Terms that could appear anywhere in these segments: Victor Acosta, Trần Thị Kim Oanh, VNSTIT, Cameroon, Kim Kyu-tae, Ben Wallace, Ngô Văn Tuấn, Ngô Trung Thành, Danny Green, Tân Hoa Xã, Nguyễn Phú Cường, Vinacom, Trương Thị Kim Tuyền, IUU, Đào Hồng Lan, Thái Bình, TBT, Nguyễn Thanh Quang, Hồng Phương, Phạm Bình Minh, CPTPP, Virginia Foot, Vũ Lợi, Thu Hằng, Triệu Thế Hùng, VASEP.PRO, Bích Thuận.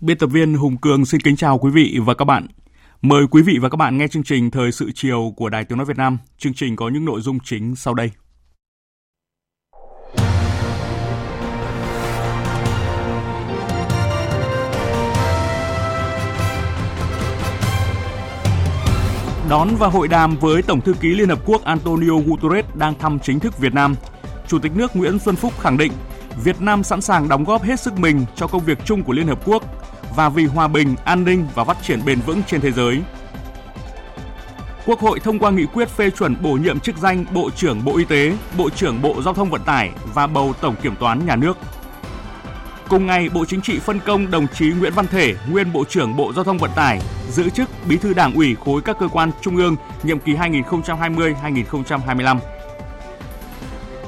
Biên tập viên Hùng Cường xin kính chào quý vị và các bạn. Mời quý vị và các bạn nghe chương trình Thời sự chiều của Đài Tiếng nói Việt Nam. Chương trình có những nội dung chính sau đây. Đón và hội đàm với Tổng thư ký Liên Hợp Quốc Antonio Guterres đang thăm chính thức Việt Nam. Chủ tịch nước Nguyễn Xuân Phúc khẳng định Việt Nam sẵn sàng đóng góp hết sức mình cho công việc chung của Liên Hợp Quốc và vì hòa bình, an ninh và phát triển bền vững trên thế giới. Quốc hội thông qua nghị quyết phê chuẩn bổ nhiệm chức danh Bộ trưởng Bộ Y tế, Bộ trưởng Bộ Giao thông Vận tải và bầu Tổng Kiểm toán Nhà nước. Cùng ngày, Bộ Chính trị phân công đồng chí Nguyễn Văn Thể, nguyên Bộ trưởng Bộ Giao thông Vận tải, giữ chức Bí thư Đảng ủy khối các cơ quan trung ương nhiệm kỳ 2020-2025.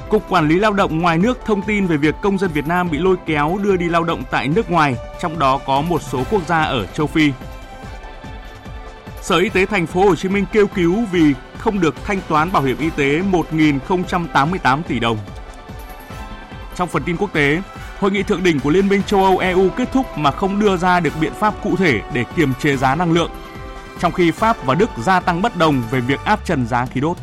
Cục Quản lý Lao động ngoài nước thông tin về việc công dân Việt Nam bị lôi kéo đưa đi lao động tại nước ngoài, trong đó có một số quốc gia ở châu Phi. Sở Y tế thành phố Hồ Chí Minh kêu cứu vì không được thanh toán bảo hiểm y tế 1.088 tỷ đồng. Trong phần tin quốc tế, hội nghị thượng đỉnh của Liên minh châu Âu EU kết thúc mà không đưa ra được biện pháp cụ thể để kiềm chế giá năng lượng, trong khi Pháp và Đức gia tăng bất đồng về việc áp trần giá khí đốt.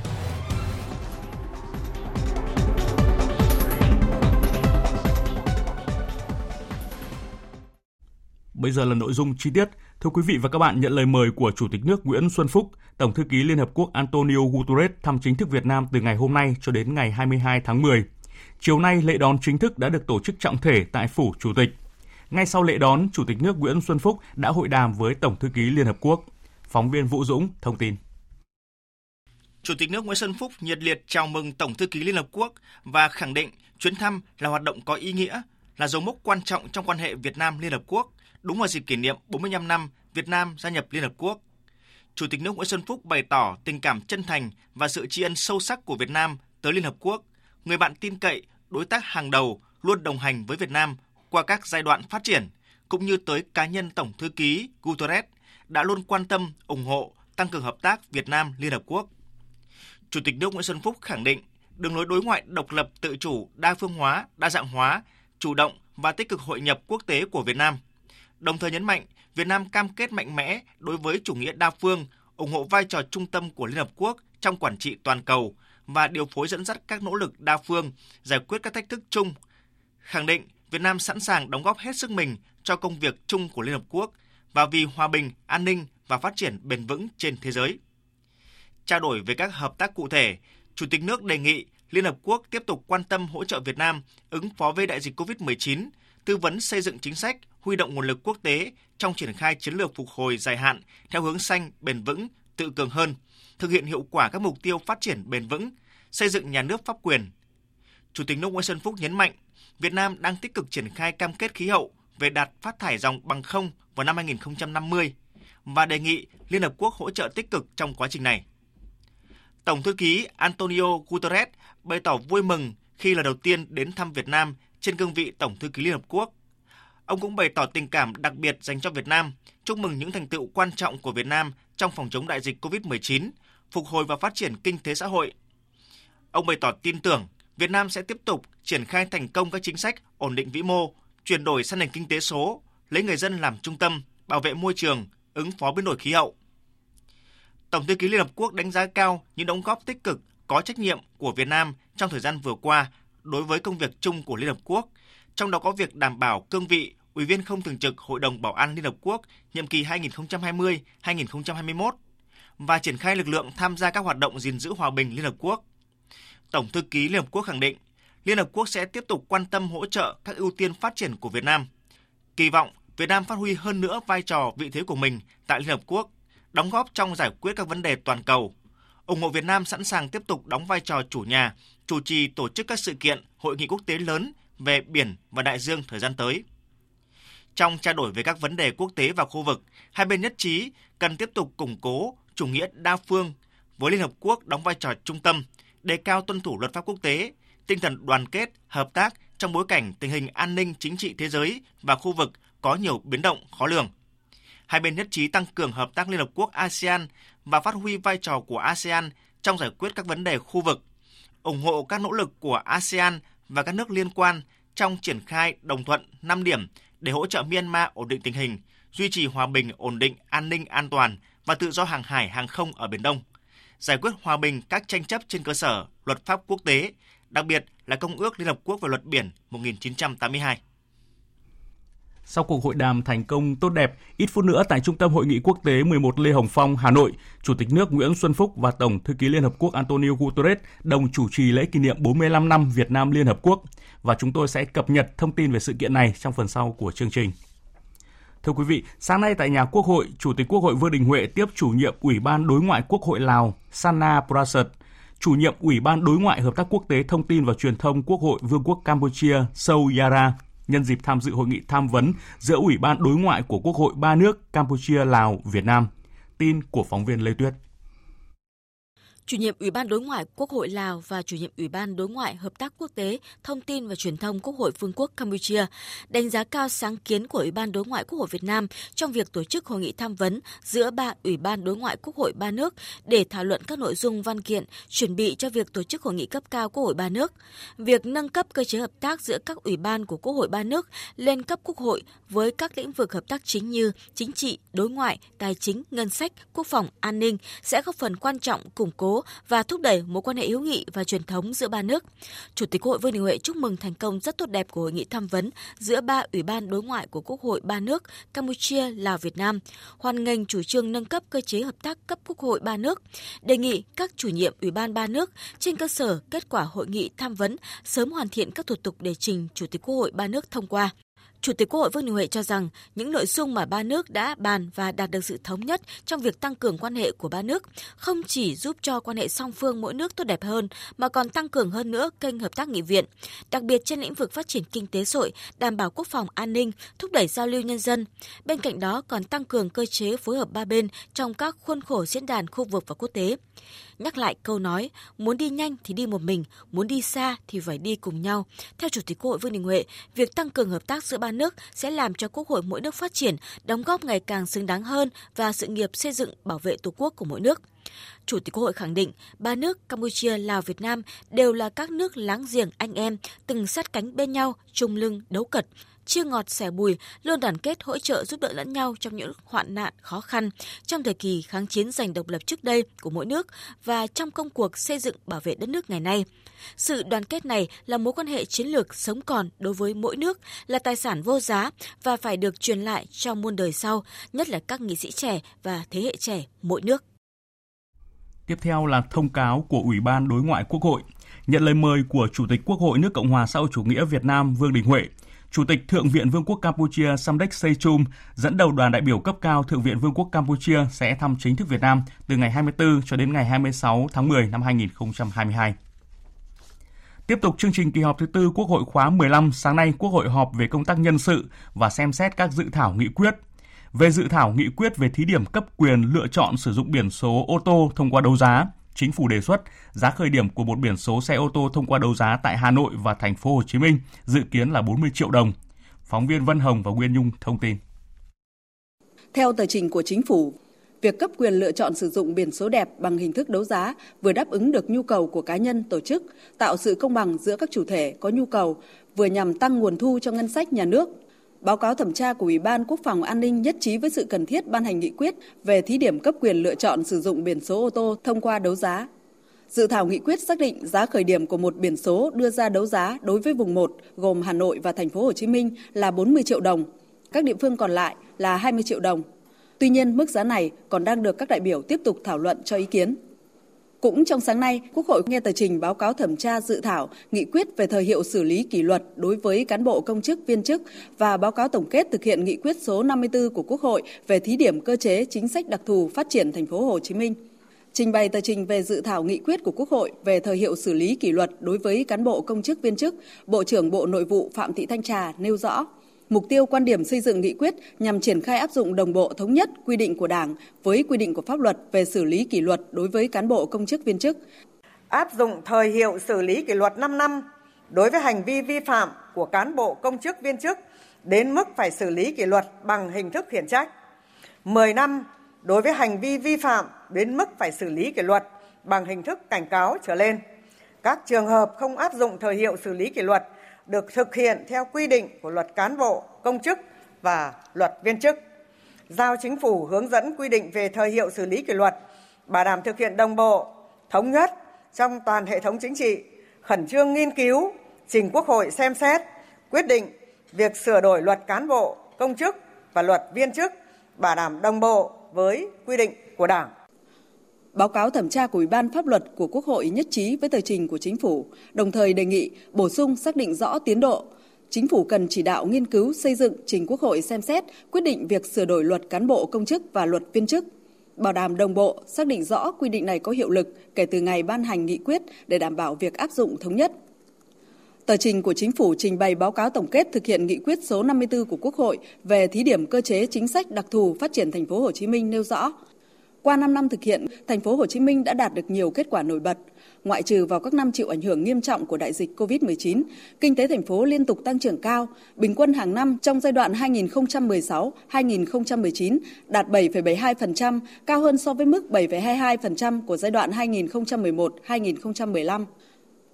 Bây giờ là nội dung chi tiết. Thưa quý vị và các bạn, nhận lời mời của Chủ tịch nước Nguyễn Xuân Phúc, Tổng thư ký Liên Hợp Quốc Antonio Guterres thăm chính thức Việt Nam từ ngày hôm nay cho đến ngày 22 tháng 10. Chiều nay, lễ đón chính thức đã được tổ chức trọng thể tại Phủ Chủ tịch. Ngay sau lễ đón, Chủ tịch nước Nguyễn Xuân Phúc đã hội đàm với Tổng thư ký Liên Hợp Quốc. Phóng viên Vũ Dũng thông tin. Chủ tịch nước Nguyễn Xuân Phúc nhiệt liệt chào mừng Tổng thư ký Liên Hợp Quốc và khẳng định chuyến thăm là hoạt động có ý nghĩa, là dấu mốc quan trọng trong quan hệ Việt Nam-Liên Hợp Quốc, đúng vào dịp kỷ niệm 45 năm Việt Nam gia nhập Liên Hợp Quốc. Chủ tịch nước Nguyễn Xuân Phúc bày tỏ tình cảm chân thành và sự tri ân sâu sắc của Việt Nam tới Liên Hợp Quốc, người bạn tin cậy, đối tác hàng đầu luôn đồng hành với Việt Nam qua các giai đoạn phát triển, cũng như tới cá nhân Tổng thư ký Guterres đã luôn quan tâm, ủng hộ, tăng cường hợp tác Việt Nam-Liên Hợp Quốc. Chủ tịch nước Nguyễn Xuân Phúc khẳng định đường lối đối ngoại độc lập, tự chủ, đa phương hóa, đa dạng hóa, chủ động và tích cực hội nhập quốc tế của Việt Nam. Đồng thời nhấn mạnh, Việt Nam cam kết mạnh mẽ đối với chủ nghĩa đa phương, ủng hộ vai trò trung tâm của Liên Hợp Quốc trong quản trị toàn cầu và điều phối dẫn dắt các nỗ lực đa phương, giải quyết các thách thức chung. Khẳng định, Việt Nam sẵn sàng đóng góp hết sức mình cho công việc chung của Liên Hợp Quốc và vì hòa bình, an ninh và phát triển bền vững trên thế giới. Trao đổi về các hợp tác cụ thể, Chủ tịch nước đề nghị Liên Hợp Quốc tiếp tục quan tâm hỗ trợ Việt Nam ứng phó với đại dịch COVID-19, tư vấn xây dựng chính sách, huy động nguồn lực quốc tế trong triển khai chiến lược phục hồi dài hạn theo hướng xanh, bền vững, tự cường hơn, thực hiện hiệu quả các mục tiêu phát triển bền vững, xây dựng nhà nước pháp quyền. Chủ tịch nước Nguyễn Xuân Phúc nhấn mạnh, Việt Nam đang tích cực triển khai cam kết khí hậu về đạt phát thải ròng bằng không vào năm 2050 và đề nghị Liên Hợp Quốc hỗ trợ tích cực trong quá trình này. Tổng thư ký Antonio Guterres bày tỏ vui mừng khi lần đầu tiên đến thăm Việt Nam trên cương vị Tổng thư ký Liên Hợp Quốc. Ông cũng bày tỏ tình cảm đặc biệt dành cho Việt Nam, chúc mừng những thành tựu quan trọng của Việt Nam trong phòng chống đại dịch COVID-19, phục hồi và phát triển kinh tế xã hội. Ông bày tỏ tin tưởng Việt Nam sẽ tiếp tục triển khai thành công các chính sách ổn định vĩ mô, chuyển đổi sang nền kinh tế số, lấy người dân làm trung tâm, bảo vệ môi trường, ứng phó biến đổi khí hậu. Tổng thư ký Liên Hợp Quốc đánh giá cao những đóng góp tích cực, có trách nhiệm của Việt Nam trong thời gian vừa qua đối với công việc chung của Liên Hợp Quốc, trong đó có việc đảm bảo cương vị Ủy viên không thường trực Hội đồng Bảo an Liên Hợp Quốc nhiệm kỳ 2020-2021 và triển khai lực lượng tham gia các hoạt động gìn giữ hòa bình Liên Hợp Quốc. Tổng thư ký Liên Hợp Quốc khẳng định, Liên Hợp Quốc sẽ tiếp tục quan tâm hỗ trợ các ưu tiên phát triển của Việt Nam. Kỳ vọng Việt Nam phát huy hơn nữa vai trò vị thế của mình tại Liên Hợp Quốc, đóng góp trong giải quyết các vấn đề toàn cầu. Ủng hộ Việt Nam sẵn sàng tiếp tục đóng vai trò chủ nhà, chủ trì tổ chức các sự kiện, hội nghị quốc tế lớn về biển và đại dương thời gian tới. Trong trao đổi về các vấn đề quốc tế và khu vực, hai bên nhất trí cần tiếp tục củng cố chủ nghĩa đa phương với Liên Hợp Quốc đóng vai trò trung tâm, đề cao tuân thủ luật pháp quốc tế, tinh thần đoàn kết, hợp tác trong bối cảnh tình hình an ninh chính trị thế giới và khu vực có nhiều biến động khó lường. Hai bên nhất trí tăng cường hợp tác Liên Hợp Quốc ASEAN và phát huy vai trò của ASEAN trong giải quyết các vấn đề khu vực, ủng hộ các nỗ lực của ASEAN và các nước liên quan trong triển khai đồng thuận 5 điểm để hỗ trợ Myanmar ổn định tình hình, duy trì hòa bình, ổn định, an ninh, an toàn và tự do hàng hải, hàng không ở Biển Đông, giải quyết hòa bình các tranh chấp trên cơ sở luật pháp quốc tế, đặc biệt là Công ước Liên Hợp Quốc về luật biển 1982. Sau cuộc hội đàm thành công tốt đẹp, ít phút nữa tại Trung tâm Hội nghị Quốc tế 11 Lê Hồng Phong, Hà Nội, Chủ tịch nước Nguyễn Xuân Phúc và Tổng thư ký Liên Hợp Quốc Antonio Guterres đồng chủ trì lễ kỷ niệm 45 năm Việt Nam Liên Hợp Quốc. Và chúng tôi sẽ cập nhật thông tin về sự kiện này trong phần sau của chương trình. Thưa quý vị, sáng nay tại nhà Quốc hội, Chủ tịch Quốc hội Vương Đình Huệ tiếp chủ nhiệm Ủy ban Đối ngoại Quốc hội Lào Sana Prasert, chủ nhiệm Ủy ban Đối ngoại Hợp tác Quốc tế Thông tin và Truyền thông Quốc hội Vương quốc Campuchia Sou Yara nhân dịp tham dự hội nghị tham vấn giữa Ủy ban Đối ngoại của Quốc hội ba nước Campuchia, Lào, Việt Nam. Tin của phóng viên Lê Tuyết. Chủ nhiệm Ủy ban Đối ngoại Quốc hội Lào và Chủ nhiệm Ủy ban Đối ngoại Hợp tác Quốc tế, Thông tin và Truyền thông Quốc hội Vương quốc Campuchia đánh giá cao sáng kiến của Ủy ban Đối ngoại Quốc hội Việt Nam trong việc tổ chức hội nghị tham vấn giữa ba Ủy ban Đối ngoại Quốc hội ba nước để thảo luận các nội dung văn kiện chuẩn bị cho việc tổ chức hội nghị cấp cao Quốc hội ba nước. Việc nâng cấp cơ chế hợp tác giữa các ủy ban của Quốc hội ba nước lên cấp Quốc hội với các lĩnh vực hợp tác chính như chính trị, đối ngoại, tài chính, ngân sách, quốc phòng, an ninh sẽ góp phần quan trọng củng cố và thúc đẩy mối quan hệ hữu nghị và truyền thống giữa ba nước. Chủ tịch Quốc hội Vương Đình Huệ chúc mừng thành công rất tốt đẹp của hội nghị tham vấn giữa ba ủy ban đối ngoại của Quốc hội ba nước Campuchia, Lào, Việt Nam, hoan nghênh chủ trương nâng cấp cơ chế hợp tác cấp Quốc hội ba nước, đề nghị các chủ nhiệm ủy ban ba nước trên cơ sở kết quả hội nghị tham vấn sớm hoàn thiện các thủ tục để trình Chủ tịch Quốc hội ba nước thông qua. Chủ tịch Quốc hội Vương Đình Huệ cho rằng những nội dung mà ba nước đã bàn và đạt được sự thống nhất trong việc tăng cường quan hệ của ba nước không chỉ giúp cho quan hệ song phương mỗi nước tốt đẹp hơn mà còn tăng cường hơn nữa kênh hợp tác nghị viện, đặc biệt trên lĩnh vực phát triển kinh tế xã hội, đảm bảo quốc phòng an ninh, thúc đẩy giao lưu nhân dân. Bên cạnh đó còn tăng cường cơ chế phối hợp ba bên trong các khuôn khổ diễn đàn khu vực và quốc tế. Nhắc lại câu nói, muốn đi nhanh thì đi một mình, muốn đi xa thì phải đi cùng nhau. Theo Chủ tịch Quốc hội Vương Đình Huệ, việc tăng cường hợp tác giữa ba nước sẽ làm cho Quốc hội mỗi nước phát triển, đóng góp ngày càng xứng đáng hơn vào sự nghiệp xây dựng bảo vệ Tổ quốc của mỗi nước. Chủ tịch Quốc hội khẳng định, ba nước Campuchia, Lào, Việt Nam đều là các nước láng giềng anh em, từng sát cánh bên nhau, chung lưng, đấu cật, chia ngọt sẻ bùi, luôn đoàn kết hỗ trợ giúp đỡ lẫn nhau trong những hoạn nạn khó khăn trong thời kỳ kháng chiến giành độc lập trước đây của mỗi nước và trong công cuộc xây dựng bảo vệ đất nước ngày nay. Sự đoàn kết này là mối quan hệ chiến lược sống còn đối với mỗi nước, là tài sản vô giá và phải được truyền lại cho muôn đời sau, nhất là các nghị sĩ trẻ và thế hệ trẻ mỗi nước. Tiếp theo là thông cáo của Ủy ban Đối ngoại Quốc hội. Nhận lời mời của Chủ tịch Quốc hội nước Cộng hòa xã hội chủ nghĩa Việt Nam Vương Đình Huệ, Chủ tịch Thượng viện Vương quốc Campuchia Samdech Say Chum dẫn đầu đoàn đại biểu cấp cao Thượng viện Vương quốc Campuchia sẽ thăm chính thức Việt Nam từ ngày 24 cho đến ngày 26 tháng 10 năm 2022. Tiếp tục chương trình kỳ họp thứ tư Quốc hội khóa 15, sáng nay Quốc hội họp về công tác nhân sự và xem xét các dự thảo nghị quyết. Về dự thảo nghị quyết về thí điểm cấp quyền lựa chọn sử dụng biển số ô tô thông qua đấu giá, Chính phủ đề xuất giá khởi điểm của một biển số xe ô tô thông qua đấu giá tại Hà Nội và thành phố Hồ Chí Minh dự kiến là 40 triệu đồng. Phóng viên Vân Hồng và Nguyên Nhung thông tin. Theo tờ trình của Chính phủ, việc cấp quyền lựa chọn sử dụng biển số đẹp bằng hình thức đấu giá vừa đáp ứng được nhu cầu của cá nhân, tổ chức, tạo sự công bằng giữa các chủ thể có nhu cầu, vừa nhằm tăng nguồn thu cho ngân sách nhà nước. Báo cáo thẩm tra của Ủy ban Quốc phòng An ninh nhất trí với sự cần thiết ban hành nghị quyết về thí điểm cấp quyền lựa chọn sử dụng biển số ô tô thông qua đấu giá. Dự thảo nghị quyết xác định giá khởi điểm của một biển số đưa ra đấu giá đối với vùng 1 gồm Hà Nội và thành phố Hồ Chí Minh là 40 triệu đồng, các địa phương còn lại là 20 triệu đồng. Tuy nhiên, mức giá này còn đang được các đại biểu tiếp tục thảo luận cho ý kiến. Cũng trong sáng nay, Quốc hội nghe tờ trình báo cáo thẩm tra dự thảo nghị quyết về thời hiệu xử lý kỷ luật đối với cán bộ công chức viên chức và báo cáo tổng kết thực hiện nghị quyết số 54 của Quốc hội về thí điểm cơ chế chính sách đặc thù phát triển thành phố Hồ Chí Minh. Trình bày tờ trình về dự thảo nghị quyết của Quốc hội về thời hiệu xử lý kỷ luật đối với cán bộ công chức viên chức, Bộ trưởng Bộ Nội vụ Phạm Thị Thanh Trà nêu rõ mục tiêu quan điểm xây dựng nghị quyết nhằm triển khai áp dụng đồng bộ thống nhất quy định của Đảng với quy định của pháp luật về xử lý kỷ luật đối với cán bộ công chức viên chức. Áp dụng thời hiệu xử lý kỷ luật 5 năm đối với hành vi vi phạm của cán bộ công chức viên chức đến mức phải xử lý kỷ luật bằng hình thức khiển trách. 10 năm đối với hành vi vi phạm đến mức phải xử lý kỷ luật bằng hình thức cảnh cáo trở lên. Các trường hợp không áp dụng thời hiệu xử lý kỷ luật được thực hiện theo quy định của luật cán bộ, công chức và luật viên chức. Giao Chính phủ hướng dẫn quy định về thời hiệu xử lý kỷ luật, bảo đảm thực hiện đồng bộ, thống nhất trong toàn hệ thống chính trị, khẩn trương nghiên cứu, trình Quốc hội xem xét, quyết định việc sửa đổi luật cán bộ, công chức và luật viên chức, bảo đảm đồng bộ với quy định của Đảng. Báo cáo thẩm tra của Ủy ban Pháp luật của Quốc hội nhất trí với tờ trình của Chính phủ, đồng thời đề nghị bổ sung xác định rõ tiến độ. Chính phủ cần chỉ đạo nghiên cứu xây dựng trình Quốc hội xem xét quyết định việc sửa đổi luật cán bộ công chức và luật viên chức, bảo đảm đồng bộ, xác định rõ quy định này có hiệu lực kể từ ngày ban hành nghị quyết để đảm bảo việc áp dụng thống nhất. Tờ trình của Chính phủ trình bày báo cáo tổng kết thực hiện nghị quyết số 54 của Quốc hội về thí điểm cơ chế chính sách đặc thù phát triển thành phố Hồ Chí Minh nêu rõ, qua 5 năm thực hiện, thành phố Hồ Chí Minh đã đạt được nhiều kết quả nổi bật. Ngoại trừ vào các năm chịu ảnh hưởng nghiêm trọng của đại dịch COVID-19, kinh tế thành phố liên tục tăng trưởng cao, bình quân hàng năm trong giai đoạn 2016-2019 đạt 7,72%, cao hơn so với mức 7,22% của giai đoạn 2011-2015.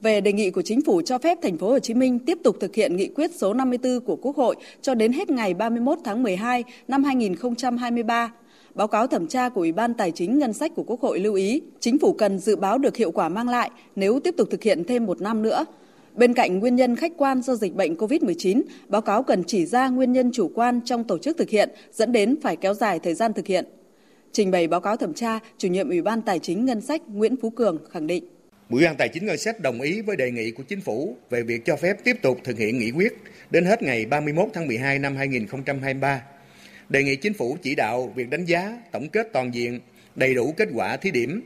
Về đề nghị của Chính phủ cho phép thành phố Hồ Chí Minh tiếp tục thực hiện nghị quyết số 54 của Quốc hội cho đến hết ngày 31 tháng 12 năm 2023. Báo cáo thẩm tra của Ủy ban Tài chính Ngân sách của Quốc hội lưu ý, Chính phủ cần dự báo được hiệu quả mang lại nếu tiếp tục thực hiện thêm một năm nữa. Bên cạnh nguyên nhân khách quan do dịch bệnh COVID-19, báo cáo cần chỉ ra nguyên nhân chủ quan trong tổ chức thực hiện dẫn đến phải kéo dài thời gian thực hiện. Trình bày báo cáo thẩm tra, Chủ nhiệm Ủy ban Tài chính Ngân sách Nguyễn Phú Cường khẳng định. Ủy ban Tài chính Ngân sách đồng ý với đề nghị của Chính phủ về việc cho phép tiếp tục thực hiện nghị quyết đến hết ngày 31 tháng 12 năm 2023. Đề nghị Chính phủ chỉ đạo việc đánh giá, tổng kết toàn diện, đầy đủ kết quả thí điểm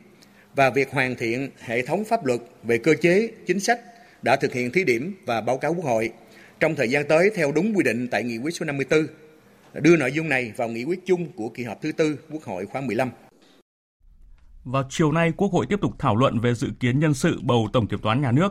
và việc hoàn thiện hệ thống pháp luật về cơ chế, chính sách đã thực hiện thí điểm và báo cáo Quốc hội trong thời gian tới theo đúng quy định tại nghị quyết số 54, đưa nội dung này vào nghị quyết chung của kỳ họp thứ 4 Quốc hội khóa 15. Vào chiều nay, Quốc hội tiếp tục thảo luận về dự kiến nhân sự bầu Tổng Kiểm toán Nhà nước,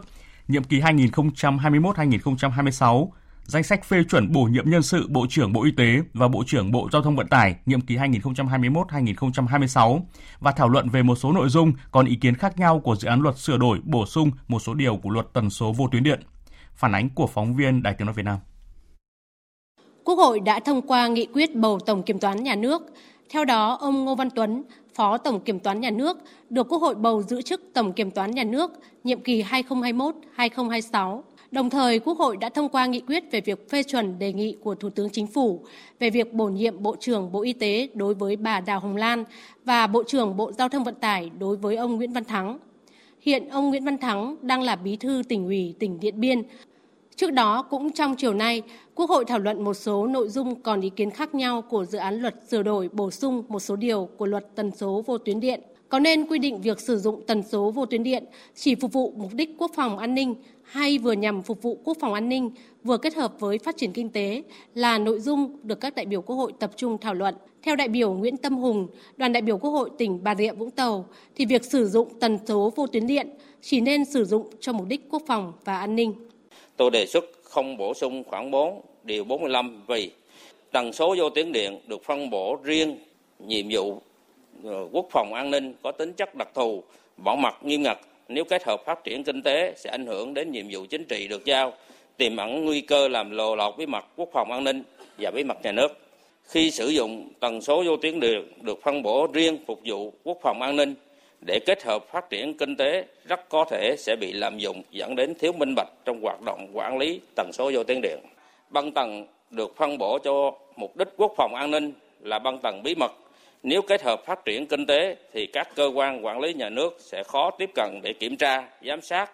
nhiệm kỳ 2021-2026, danh sách phê chuẩn bổ nhiệm nhân sự Bộ trưởng Bộ Y tế và Bộ trưởng Bộ Giao thông Vận tải nhiệm kỳ 2021-2026 và thảo luận về một số nội dung còn ý kiến khác nhau của dự án luật sửa đổi bổ sung một số điều của luật tần số vô tuyến điện. Phản ánh của phóng viên Đài Tiếng nói Việt Nam. Quốc hội đã thông qua nghị quyết bầu Tổng Kiểm toán Nhà nước. Theo đó, ông Ngô Văn Tuấn, Phó Tổng Kiểm toán Nhà nước, được Quốc hội bầu giữ chức Tổng Kiểm toán Nhà nước nhiệm kỳ 2021-2026. Đồng thời, Quốc hội đã thông qua nghị quyết về việc phê chuẩn đề nghị của Thủ tướng Chính phủ về việc bổ nhiệm Bộ trưởng Bộ Y tế đối với bà Đào Hồng Lan và Bộ trưởng Bộ Giao thông Vận tải đối với ông Nguyễn Văn Thắng. Hiện ông Nguyễn Văn Thắng đang là Bí thư Tỉnh ủy tỉnh Điện Biên. Trước đó, cũng trong chiều nay, Quốc hội thảo luận một số nội dung còn ý kiến khác nhau của dự án luật sửa đổi bổ sung một số điều của luật tần số vô tuyến điện. Có nên quy định việc sử dụng tần số vô tuyến điện chỉ phục vụ mục đích quốc phòng an ninh hay vừa nhằm phục vụ quốc phòng an ninh vừa kết hợp với phát triển kinh tế là nội dung được các đại biểu Quốc hội tập trung thảo luận. Theo đại biểu Nguyễn Tâm Hùng, đoàn đại biểu Quốc hội tỉnh Bà Rịa Vũng Tàu, thì việc sử dụng tần số vô tuyến điện chỉ nên sử dụng cho mục đích quốc phòng và an ninh. Tôi đề xuất không bổ sung khoảng 4 điều 45 vì tần số vô tuyến điện được phân bổ riêng nhiệm vụ quốc phòng an ninh có tính chất đặc thù, bảo mật nghiêm ngặt, nếu kết hợp phát triển kinh tế sẽ ảnh hưởng đến nhiệm vụ chính trị được giao, tiềm ẩn nguy cơ làm lộ lọt bí mật quốc phòng an ninh và bí mật nhà nước. Khi sử dụng tần số vô tuyến điện được phân bổ riêng phục vụ quốc phòng an ninh để kết hợp phát triển kinh tế rất có thể sẽ bị lạm dụng dẫn đến thiếu minh bạch trong hoạt động quản lý tần số vô tuyến điện. Băng tần được phân bổ cho mục đích quốc phòng an ninh là băng tần bí mật. Nếu kết hợp phát triển kinh tế thì các cơ quan quản lý nhà nước sẽ khó tiếp cận để kiểm tra, giám sát.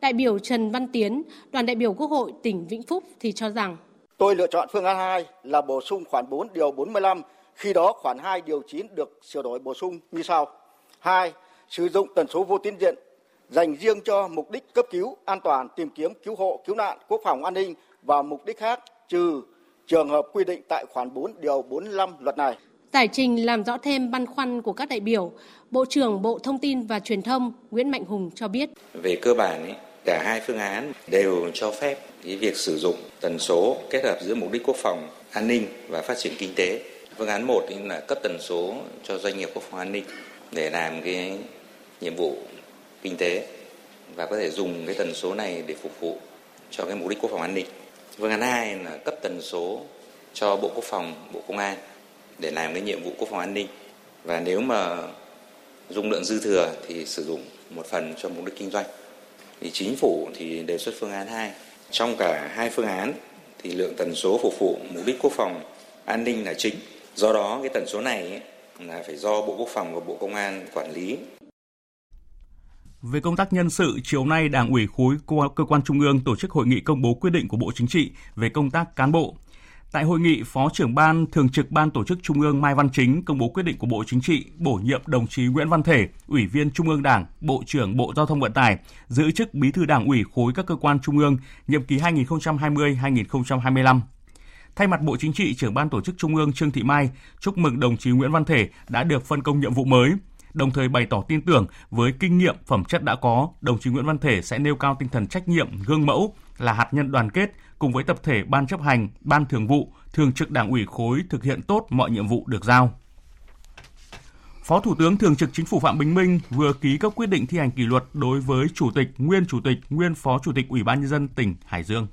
Đại biểu Trần Văn Tiến, đoàn đại biểu Quốc hội tỉnh Vĩnh Phúc thì cho rằng tôi lựa chọn phương án 2 là bổ sung khoản 4 điều 45, khi đó khoản 2 điều 9 được sửa đổi bổ sung như sau. 2. Sử dụng tần số vô tuyến điện dành riêng cho mục đích cấp cứu, an toàn, tìm kiếm, cứu hộ, cứu nạn, quốc phòng, an ninh và mục đích khác trừ trường hợp quy định tại khoản 4 điều 45 luật này. Giải trình làm rõ thêm băn khoăn của các đại biểu, Bộ trưởng Bộ Thông tin và Truyền thông Nguyễn Mạnh Hùng cho biết. Về cơ bản, cả hai phương án đều cho phép cái việc sử dụng tần số kết hợp giữa mục đích quốc phòng, an ninh và phát triển kinh tế. Phương án 1 là cấp tần số cho doanh nghiệp quốc phòng an ninh để làm cái nhiệm vụ kinh tế và có thể dùng cái tần số này để phục vụ cho cái mục đích quốc phòng an ninh. Phương án 2 là cấp tần số cho Bộ Quốc phòng, Bộ Công an để làm cái nhiệm vụ quốc phòng an ninh, và nếu mà dung lượng dư thừa thì sử dụng một phần cho mục đích kinh doanh. Thì chính phủ thì đề xuất phương án 2. Trong cả hai phương án thì lượng tần số phục vụ mục đích quốc phòng an ninh là chính. Do đó cái tần số này là phải do Bộ Quốc phòng và Bộ Công an quản lý. Về công tác nhân sự, chiều nay Đảng ủy khối cơ quan trung ương tổ chức hội nghị công bố quyết định của Bộ Chính trị về công tác cán bộ. Tại hội nghị, Phó trưởng Ban Thường trực Ban Tổ chức Trung ương Mai Văn Chính công bố quyết định của Bộ Chính trị bổ nhiệm đồng chí Nguyễn Văn Thể, Ủy viên Trung ương Đảng, Bộ trưởng Bộ Giao thông Vận tải, giữ chức Bí thư Đảng ủy khối các cơ quan trung ương nhiệm kỳ 2020-2025. Thay mặt Bộ Chính trị, trưởng Ban Tổ chức Trung ương Trương Thị Mai chúc mừng đồng chí Nguyễn Văn Thể đã được phân công nhiệm vụ mới, đồng thời bày tỏ tin tưởng với kinh nghiệm, phẩm chất đã có, đồng chí Nguyễn Văn Thể sẽ nêu cao tinh thần trách nhiệm, gương mẫu là hạt nhân đoàn kết cùng với tập thể Ban chấp hành, Ban thường vụ, Thường trực Đảng ủy khối thực hiện tốt mọi nhiệm vụ được giao. Phó Thủ tướng Thường trực Chính phủ Phạm Bình Minh vừa ký các quyết định thi hành kỷ luật đối với Chủ tịch, nguyên Phó Chủ tịch Ủy ban Nhân dân tỉnh Hải Dương.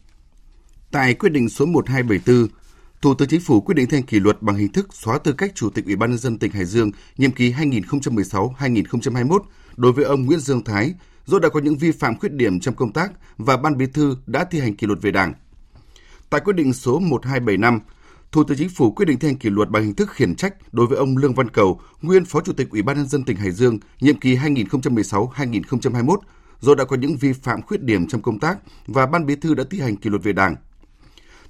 Tại quyết định số 1274, Thủ tướng Chính phủ quyết định thi hành kỷ luật bằng hình thức xóa tư cách Chủ tịch Ủy ban Nhân dân tỉnh Hải Dương nhiệm kỳ 2016-2021 đối với ông Nguyễn Dương Thái, do đã có những vi phạm khuyết điểm trong công tác và Ban Bí thư đã thi hành kỷ luật về Đảng. Tại quyết định số 1275, Thủ tướng Chính phủ quyết định thi hành kỷ luật bằng hình thức khiển trách đối với ông Lương Văn Cầu, nguyên Phó Chủ tịch Ủy ban Nhân dân tỉnh Hải Dương, nhiệm kỳ 2016-2021, do đã có những vi phạm khuyết điểm trong công tác và Ban Bí thư đã thi hành kỷ luật về Đảng.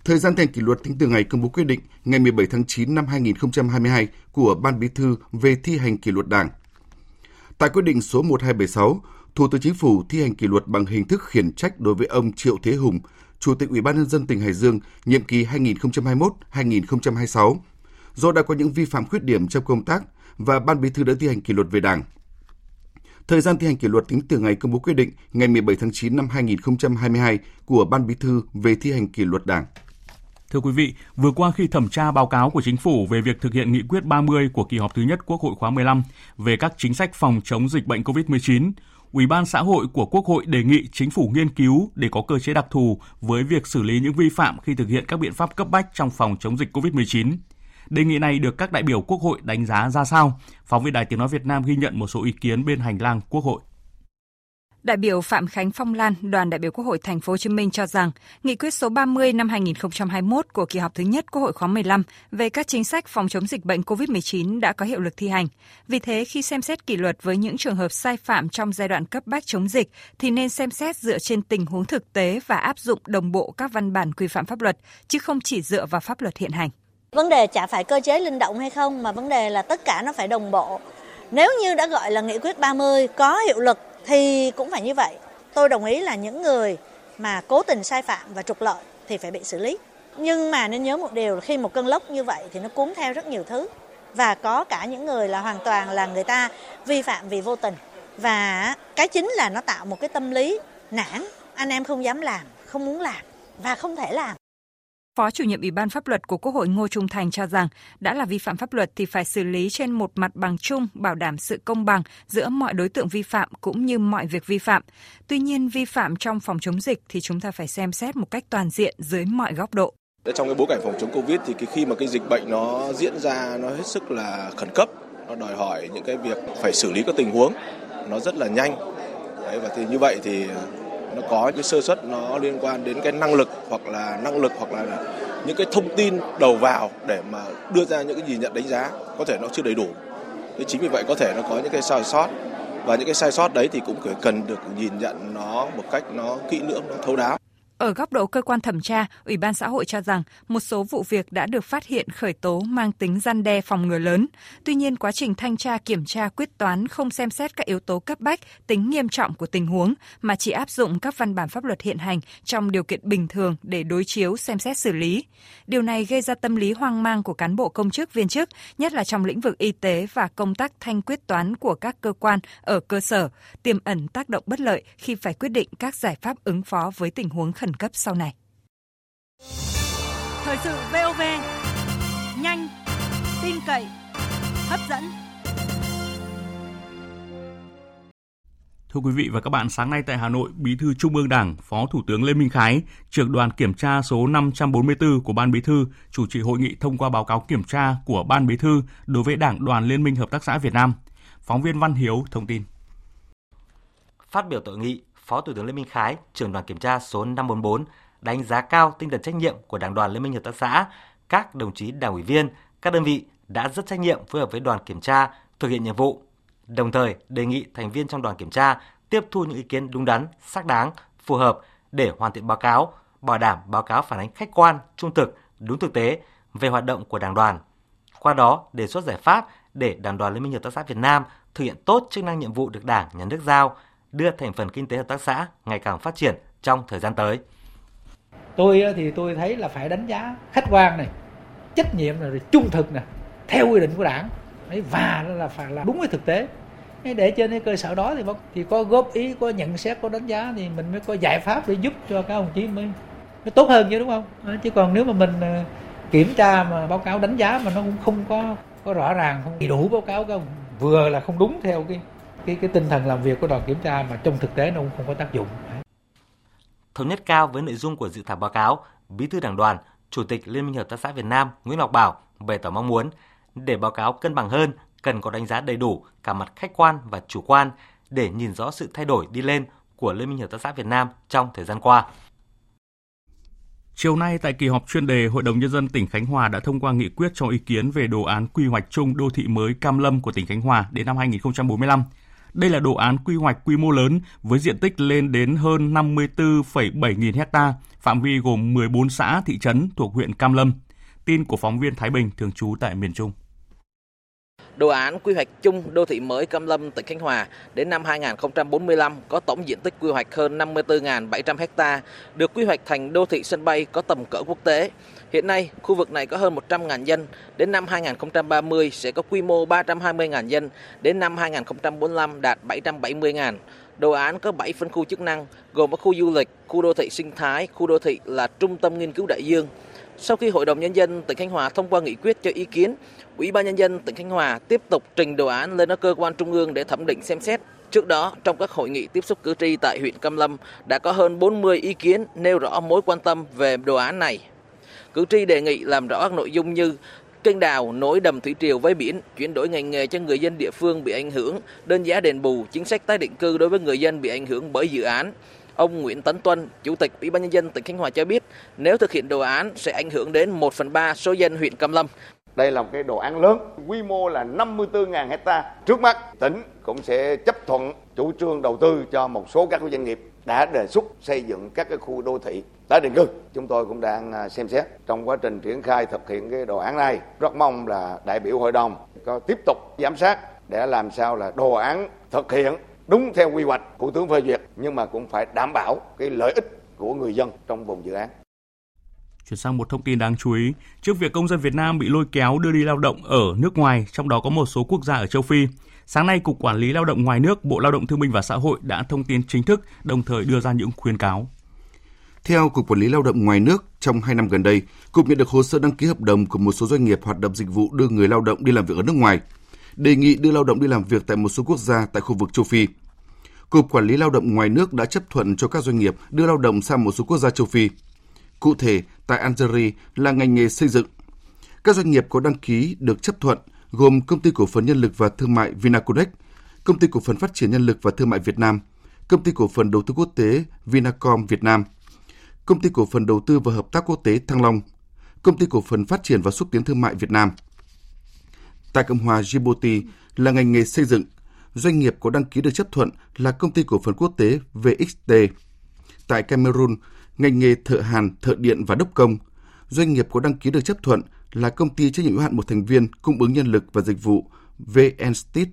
Thời gian thi hành kỷ luật tính từ ngày công bố quyết định ngày 17 tháng 9 năm 2022 của Ban Bí thư về thi hành kỷ luật Đảng. Tại quyết định số 1276, Thủ tướng Chính phủ thi hành kỷ luật bằng hình thức khiển trách đối với ông Triệu Thế Hùng, Chủ tịch Ủy ban Nhân dân tỉnh Hải Dương, nhiệm kỳ 2021-2026, do đã có những vi phạm khuyết điểm trong công tác và Ban Bí thư đã thi hành kỷ luật về Đảng. Thời gian thi hành kỷ luật tính từ ngày công bố quyết định ngày 17 tháng 9 năm 2022 của Ban Bí thư về thi hành kỷ luật Đảng. Thưa quý vị, vừa qua khi thẩm tra báo cáo của Chính phủ về việc thực hiện nghị quyết 30 của kỳ họp thứ nhất Quốc hội khóa 15 về các chính sách phòng chống dịch bệnh COVID-19, Ủy ban xã hội của Quốc hội đề nghị Chính phủ nghiên cứu để có cơ chế đặc thù với việc xử lý những vi phạm khi thực hiện các biện pháp cấp bách trong phòng chống dịch COVID-19. Đề nghị này được các đại biểu Quốc hội đánh giá ra sao? Phóng viên Đài Tiếng Nói Việt Nam ghi nhận một số ý kiến bên hành lang Quốc hội. Đại biểu Phạm Khánh Phong Lan, đoàn đại biểu Quốc hội Thành phố Hồ Chí Minh cho rằng, nghị quyết số 30 năm 2021 của kỳ họp thứ nhất Quốc hội khóa 15 về các chính sách phòng chống dịch bệnh COVID-19 đã có hiệu lực thi hành. Vì thế, khi xem xét kỷ luật với những trường hợp sai phạm trong giai đoạn cấp bách chống dịch thì nên xem xét dựa trên tình huống thực tế và áp dụng đồng bộ các văn bản quy phạm pháp luật chứ không chỉ dựa vào pháp luật hiện hành. Vấn đề chả phải cơ chế linh động hay không mà vấn đề là tất cả nó phải đồng bộ. Nếu như đã gọi là nghị quyết 30 có hiệu lực thì cũng phải như vậy. Tôi đồng ý là những người mà cố tình sai phạm và trục lợi thì phải bị xử lý. Nhưng mà nên nhớ một điều là khi một cơn lốc như vậy thì nó cuốn theo rất nhiều thứ. Và có cả những người là hoàn toàn là người ta vi phạm vì vô tình. Và cái chính là nó tạo một cái tâm lý nản, anh em không dám làm, không muốn làm và không thể làm. Phó chủ nhiệm Ủy ban Pháp luật của Quốc hội Ngô Trung Thành cho rằng đã là vi phạm pháp luật thì phải xử lý trên một mặt bằng chung, bảo đảm sự công bằng giữa mọi đối tượng vi phạm cũng như mọi việc vi phạm. Tuy nhiên, vi phạm trong phòng chống dịch thì chúng ta phải xem xét một cách toàn diện dưới mọi góc độ. Trong cái bối cảnh phòng chống Covid thì khi mà cái dịch bệnh nó diễn ra nó hết sức là khẩn cấp, nó đòi hỏi những cái việc phải xử lý các tình huống nó rất là nhanh. Và thì như vậy thì nó có những sơ suất nó liên quan đến cái năng lực hoặc là những cái thông tin đầu vào để mà đưa ra những cái nhìn nhận đánh giá có thể nó chưa đầy đủ. Thế chính vì vậy có thể nó có những cái sai sót, và những cái sai sót đấy thì cũng cần được nhìn nhận nó một cách nó kỹ lưỡng, nó thấu đáo. Ở góc độ cơ quan thẩm tra, Ủy ban xã hội cho rằng một số vụ việc đã được phát hiện khởi tố mang tính răn đe phòng ngừa lớn. Tuy nhiên, quá trình thanh tra kiểm tra quyết toán không xem xét các yếu tố cấp bách, tính nghiêm trọng của tình huống, mà chỉ áp dụng các văn bản pháp luật hiện hành trong điều kiện bình thường để đối chiếu xem xét xử lý. Điều này gây ra tâm lý hoang mang của cán bộ công chức viên chức, nhất là trong lĩnh vực y tế và công tác thanh quyết toán của các cơ quan ở cơ sở, tiềm ẩn tác động bất lợi khi phải quyết định các giải pháp ứng phó với tình huống khẩn cấp sau này. Thời sự VOV, nhanh, tin cậy, hấp dẫn. Thưa quý vị và các bạn, sáng nay tại Hà Nội, Bí thư Trung ương Đảng, Phó Thủ tướng Lê Minh Khái, trưởng đoàn kiểm tra số 544 của Ban Bí thư chủ trì hội nghị thông qua báo cáo kiểm tra của Ban Bí thư đối với Đảng Đoàn Liên minh Hợp tác xã Việt Nam. Phóng viên Văn Hiếu thông tin. Phát biểu tại nghị, Phó Thủ tướng Lê Minh Khái, trưởng đoàn kiểm tra số 544 đánh giá cao tinh thần trách nhiệm của Đảng đoàn Liên minh Hợp tác xã, các đồng chí đảng ủy viên, các đơn vị đã rất trách nhiệm phối hợp với đoàn kiểm tra thực hiện nhiệm vụ. Đồng thời, đề nghị thành viên trong đoàn kiểm tra tiếp thu những ý kiến đúng đắn, xác đáng, phù hợp để hoàn thiện báo cáo, bảo đảm báo cáo phản ánh khách quan, trung thực, đúng thực tế về hoạt động của Đảng đoàn. Qua đó, đề xuất giải pháp để Đảng đoàn Liên minh Hợp tác xã Việt Nam thực hiện tốt chức năng nhiệm vụ được Đảng, Nhà nước giao, đưa thành phần kinh tế hợp tác xã ngày càng phát triển trong thời gian tới. Tôi thấy là phải đánh giá khách quan này, trách nhiệm này, rồi trung thực này, theo quy định của Đảng, và là phải là đúng với thực tế. Để trên cái cơ sở đó thì có góp ý, có nhận xét, có đánh giá thì mình mới có giải pháp để giúp cho các đồng chí mới tốt hơn chứ, đúng không? Chứ còn nếu mà mình kiểm tra mà báo cáo đánh giá mà nó cũng không có rõ ràng, không đầy đủ, báo cáo không vừa là không đúng theo cái tinh thần làm việc của đoàn kiểm tra, mà trong thực tế nó cũng không có tác dụng. Thống nhất cao với nội dung của dự thảo báo cáo, Bí thư Đảng đoàn, Chủ tịch Liên minh Hợp tác xã Việt Nam Nguyễn Ngọc Bảo bày tỏ mong muốn để báo cáo cân bằng hơn cần có đánh giá đầy đủ cả mặt khách quan và chủ quan để nhìn rõ sự thay đổi đi lên của Liên minh Hợp tác xã Việt Nam trong thời gian qua. Chiều nay tại kỳ họp chuyên đề, Hội đồng Nhân dân tỉnh Khánh Hòa đã thông qua nghị quyết cho ý kiến về đồ án quy hoạch chung đô thị mới Cam Lâm của tỉnh Khánh Hòa đến năm 2045. Đây là đồ án quy hoạch quy mô lớn với diện tích lên đến hơn 54,7 nghìn hectare, phạm vi gồm 14 xã, thị trấn thuộc huyện Cam Lâm. Tin của phóng viên Thái Bình thường trú tại miền Trung. Đồ án quy hoạch chung đô thị mới Cam Lâm, tỉnh Khánh Hòa đến năm 2045 có tổng diện tích quy hoạch hơn 54.700 ha, được quy hoạch thành đô thị sân bay có tầm cỡ quốc tế. Hiện nay, khu vực này có hơn 100.000 dân, đến năm 2030 sẽ có quy mô 320.000 dân, đến năm 2045 đạt 770.000. Đồ án có 7 phân khu chức năng, gồm có khu du lịch, khu đô thị sinh thái, khu đô thị là trung tâm nghiên cứu đại dương. Sau khi Hội đồng Nhân dân tỉnh Khánh Hòa thông qua nghị quyết cho ý kiến, Ủy ban Nhân dân tỉnh Khánh Hòa tiếp tục trình đồ án lên các cơ quan trung ương để thẩm định xem xét. Trước đó, trong các hội nghị tiếp xúc cử tri tại huyện Cam Lâm đã có hơn 40 ý kiến nêu rõ mối quan tâm về đồ án này. Cử tri đề nghị làm rõ các nội dung như kênh đào nối đầm thủy triều với biển, chuyển đổi ngành nghề cho người dân địa phương bị ảnh hưởng, đơn giá đền bù, chính sách tái định cư đối với người dân bị ảnh hưởng bởi dự án. Ông Nguyễn Tấn Tuân, Chủ tịch Ủy ban Nhân dân tỉnh Khánh Hòa cho biết, nếu thực hiện đồ án sẽ ảnh hưởng đến 1/3 số dân huyện Cam Lâm. Đây là một cái đồ án lớn, quy mô là 54.000 hectare. Trước mắt, tỉnh cũng sẽ chấp thuận chủ trương đầu tư cho một số các doanh nghiệp đã đề xuất xây dựng các cái khu đô thị tái định cư. Chúng tôi cũng đang xem xét trong quá trình triển khai thực hiện cái đồ án này. Rất mong là đại biểu hội đồng có tiếp tục giám sát để làm sao là đồ án thực hiện đúng theo quy hoạch của Thủ tướng phê duyệt, nhưng mà cũng phải đảm bảo cái lợi ích của người dân trong vùng dự án. Chuyển sang một thông tin đáng chú ý. Trước việc công dân Việt Nam bị lôi kéo đưa đi lao động ở nước ngoài, trong đó có một số quốc gia ở châu Phi, sáng nay Cục Quản lý Lao động ngoài nước, Bộ Lao động Thương binh và Xã hội đã thông tin chính thức, đồng thời đưa ra những khuyến cáo. Theo Cục Quản lý Lao động ngoài nước, trong 2 năm gần đây, Cục nhận được hồ sơ đăng ký hợp đồng của một số doanh nghiệp hoạt động dịch vụ đưa người lao động đi làm việc ở nước ngoài, đề nghị đưa lao động đi làm việc tại một số quốc gia tại khu vực châu Phi. Cục Quản lý Lao động ngoài nước đã chấp thuận cho các doanh nghiệp đưa lao động sang một số quốc gia châu Phi. Cụ thể, tại Algeria là ngành nghề xây dựng. Các doanh nghiệp có đăng ký được chấp thuận gồm Công ty Cổ phần Nhân lực và Thương mại Vinaconex, Công ty Cổ phần Phát triển Nhân lực và Thương mại Việt Nam, Công ty cổ phần đầu tư quốc tế Vinacom Việt Nam, Công ty cổ phần đầu tư và hợp tác quốc tế Thăng Long, Công ty cổ phần phát triển và xúc tiến thương mại Việt Nam. Tại Cộng hòa Djibouti là ngành nghề xây dựng, doanh nghiệp có đăng ký được chấp thuận là Công ty cổ phần quốc tế VXT. Tại Cameroon, ngành nghề thợ hàn, thợ điện và đốc công, doanh nghiệp có đăng ký được chấp thuận là Công ty trách nhiệm hữu hạn một thành viên cung ứng nhân lực và dịch vụ VNSTIT.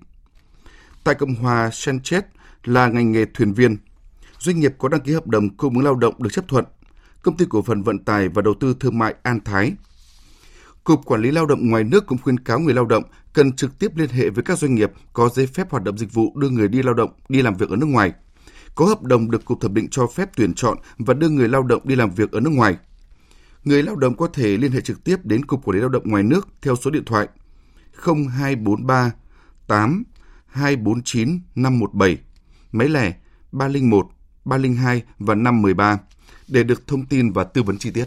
Tại Cộng hòa Sanchez là ngành nghề thuyền viên, doanh nghiệp có đăng ký hợp đồng cung ứng lao động được chấp thuận, Công ty cổ phần vận tải và đầu tư thương mại An Thái. Cục Quản lý Lao động ngoài nước cũng khuyến cáo người lao động cần trực tiếp liên hệ với các doanh nghiệp có giấy phép hoạt động dịch vụ đưa người đi lao động đi làm việc ở nước ngoài, có hợp đồng được Cục Thẩm định cho phép tuyển chọn và đưa người lao động đi làm việc ở nước ngoài. Người lao động có thể liên hệ trực tiếp đến Cục Quản lý Lao động ngoài nước theo số điện thoại 0243 8 249 517, máy lẻ 301, 302 và 513 để được thông tin và tư vấn chi tiết.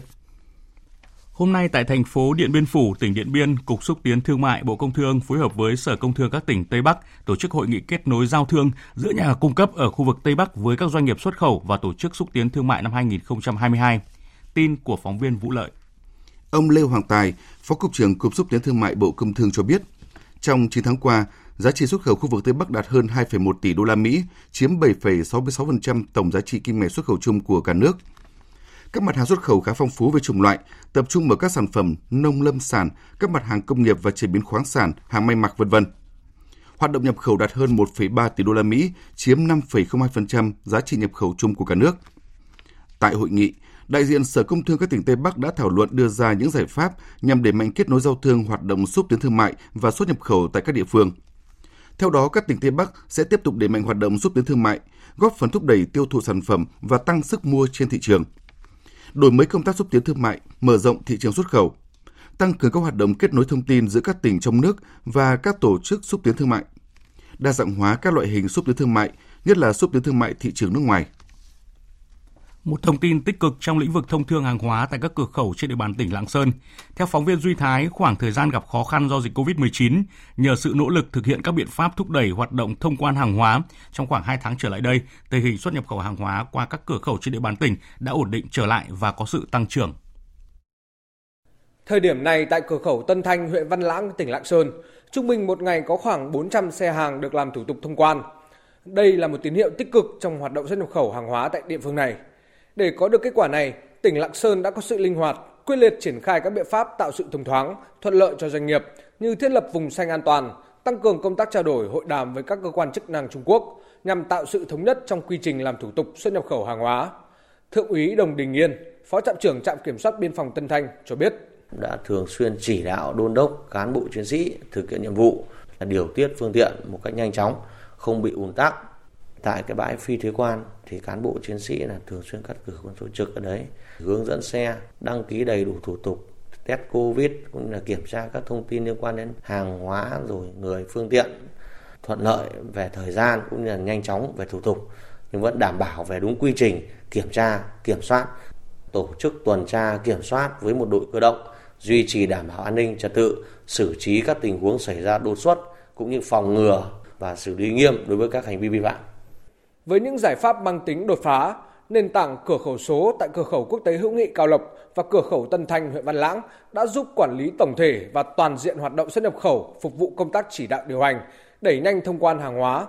Hôm nay tại thành phố Điện Biên Phủ, tỉnh Điện Biên, Cục Xúc tiến Thương mại Bộ Công Thương phối hợp với Sở Công Thương các tỉnh Tây Bắc tổ chức hội nghị kết nối giao thương giữa nhà cung cấp ở khu vực Tây Bắc với các doanh nghiệp xuất khẩu và tổ chức xúc tiến thương mại năm 2022. Tin của phóng viên Vũ Lợi. Ông Lê Hoàng Tài, Phó Cục trưởng Cục Xúc tiến Thương mại Bộ Công Thương cho biết, trong 9 tháng qua, giá trị xuất khẩu khu vực Tây Bắc đạt hơn 2,1 tỷ đô la Mỹ, chiếm 7,66% tổng giá trị kim ngạch xuất khẩu chung của cả nước. Các mặt hàng xuất khẩu khá phong phú về chủng loại, tập trung vào các sản phẩm nông lâm sản, các mặt hàng công nghiệp và chế biến khoáng sản, hàng may mặc, v.v. Hoạt động nhập khẩu đạt hơn 1,3 tỷ đô la Mỹ, chiếm 5,02% giá trị nhập khẩu chung của cả nước. Tại hội nghị, đại diện Sở Công Thương các tỉnh Tây Bắc đã thảo luận đưa ra những giải pháp nhằm đẩy mạnh kết nối giao thương, hoạt động xúc tiến thương mại và xuất nhập khẩu tại các địa phương. Theo đó, các tỉnh Tây Bắc sẽ tiếp tục đẩy mạnh hoạt động xúc tiến thương mại, góp phần thúc đẩy tiêu thụ sản phẩm và tăng sức mua trên thị trường. Đổi mới công tác xúc tiến thương mại, mở rộng thị trường xuất khẩu, tăng cường các hoạt động kết nối thông tin giữa các tỉnh trong nước và các tổ chức xúc tiến thương mại, đa dạng hóa các loại hình xúc tiến thương mại, nhất là xúc tiến thương mại thị trường nước ngoài. Một thông tin tích cực trong lĩnh vực thông thương hàng hóa tại các cửa khẩu trên địa bàn tỉnh Lạng Sơn. Theo phóng viên Duy Thái, khoảng thời gian gặp khó khăn do dịch COVID-19, nhờ sự nỗ lực thực hiện các biện pháp thúc đẩy hoạt động thông quan hàng hóa, trong khoảng 2 tháng trở lại đây, tình hình xuất nhập khẩu hàng hóa qua các cửa khẩu trên địa bàn tỉnh đã ổn định trở lại và có sự tăng trưởng. Thời điểm này tại cửa khẩu Tân Thanh, huyện Văn Lãng, tỉnh Lạng Sơn, trung bình một ngày có khoảng 400 xe hàng được làm thủ tục thông quan. Đây là một tín hiệu tích cực trong hoạt động xuất nhập khẩu hàng hóa tại địa phương này. Để có được kết quả này, tỉnh Lạng Sơn đã có sự linh hoạt, quyết liệt triển khai các biện pháp tạo sự thông thoáng, thuận lợi cho doanh nghiệp như thiết lập vùng xanh an toàn, tăng cường công tác trao đổi, hội đàm với các cơ quan chức năng Trung Quốc nhằm tạo sự thống nhất trong quy trình làm thủ tục xuất nhập khẩu hàng hóa. Thượng úy Đồng Đình Yên, Phó trạm trưởng trạm kiểm soát biên phòng Tân Thanh cho biết: đã thường xuyên chỉ đạo đôn đốc cán bộ chiến sĩ thực hiện nhiệm vụ là điều tiết phương tiện một cách nhanh chóng, không bị ùn tắc. Tại cái bãi phi thuế quan thì cán bộ chiến sĩ là thường xuyên cắt cử quân số trực ở đấy, hướng dẫn xe đăng ký đầy đủ thủ tục, test Covid cũng như là kiểm tra các thông tin liên quan đến hàng hóa rồi người phương tiện, thuận lợi về thời gian cũng như là nhanh chóng về thủ tục nhưng vẫn đảm bảo về đúng quy trình kiểm tra, kiểm soát, tổ chức tuần tra kiểm soát với một đội cơ động, duy trì đảm bảo an ninh trật tự, xử trí các tình huống xảy ra đột xuất cũng như phòng ngừa và xử lý nghiêm đối với các hành vi vi phạm. Với những giải pháp mang tính đột phá, nền tảng cửa khẩu số tại cửa khẩu quốc tế hữu nghị Cao Lộc và cửa khẩu Tân Thanh, huyện Văn Lãng đã giúp quản lý tổng thể và toàn diện hoạt động xuất nhập khẩu, phục vụ công tác chỉ đạo điều hành, đẩy nhanh thông quan hàng hóa.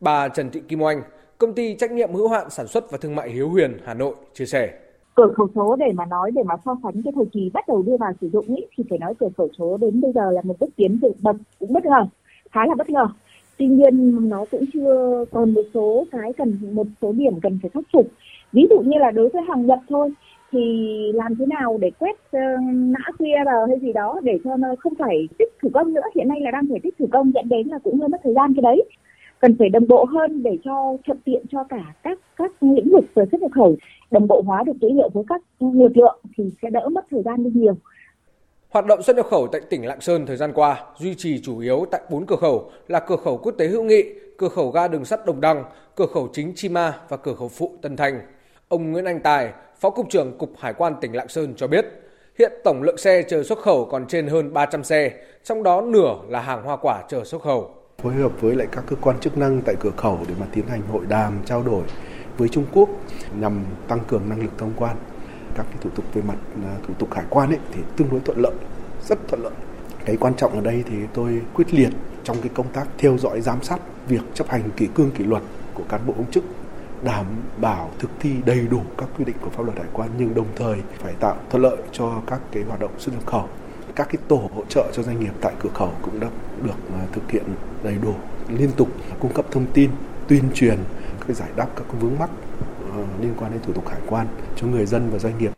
Bà Trần Thị Kim Oanh, Công ty trách nhiệm hữu hạn sản xuất và thương mại Hiếu Huyền, Hà Nội chia sẻ: cửa khẩu số để mà so sánh cái thời kỳ bắt đầu đưa vào sử dụng thì phải nói cửa khẩu số đến bây giờ là một bước tiến vượt bậc, cũng bất ngờ, khá là bất ngờ. Tuy nhiên nó cũng chưa còn một số điểm cần phải khắc phục. Ví dụ như là đối với hàng nhập thôi thì làm thế nào để quét mã QR hay gì đó để cho nó không phải tích thủ công nữa. Hiện nay là đang phải tích thủ công dẫn đến là cũng hơi mất thời gian cái đấy. Cần phải đồng bộ hơn để cho thuận tiện cho cả các lĩnh vực về xuất nhập khẩu, đồng bộ hóa được dữ liệu với các lực lượng thì sẽ đỡ mất thời gian đi nhiều. Hoạt động xuất nhập khẩu tại tỉnh Lạng Sơn thời gian qua duy trì chủ yếu tại 4 cửa khẩu là cửa khẩu quốc tế Hữu Nghị, cửa khẩu ga đường sắt Đồng Đăng, cửa khẩu chính Chi Ma và cửa khẩu phụ Tân Thanh. Ông Nguyễn Anh Tài, Phó Cục trưởng Cục Hải quan tỉnh Lạng Sơn cho biết, hiện tổng lượng xe chờ xuất khẩu còn trên hơn 300 xe, trong đó nửa là hàng hoa quả chờ xuất khẩu. phối hợp với lại các cơ quan chức năng tại cửa khẩu để mà tiến hành hội đàm trao đổi với Trung Quốc nhằm tăng cường năng lực thông quan. Các cái thủ tục về mặt thủ tục hải quan ấy thì tương đối thuận lợi, rất thuận lợi. Cái quan trọng ở đây thì tôi quyết liệt trong cái công tác theo dõi giám sát việc chấp hành kỷ cương kỷ luật của cán bộ công chức, đảm bảo thực thi đầy đủ các quy định của pháp luật hải quan nhưng đồng thời phải tạo thuận lợi cho các cái hoạt động xuất nhập khẩu. Các cái tổ hỗ trợ cho doanh nghiệp tại cửa khẩu cũng đã được thực hiện đầy đủ, liên tục cung cấp thông tin, tuyên truyền, cái giải đáp các vướng mắc liên quan đến thủ tục hải quan cho người dân và doanh nghiệp.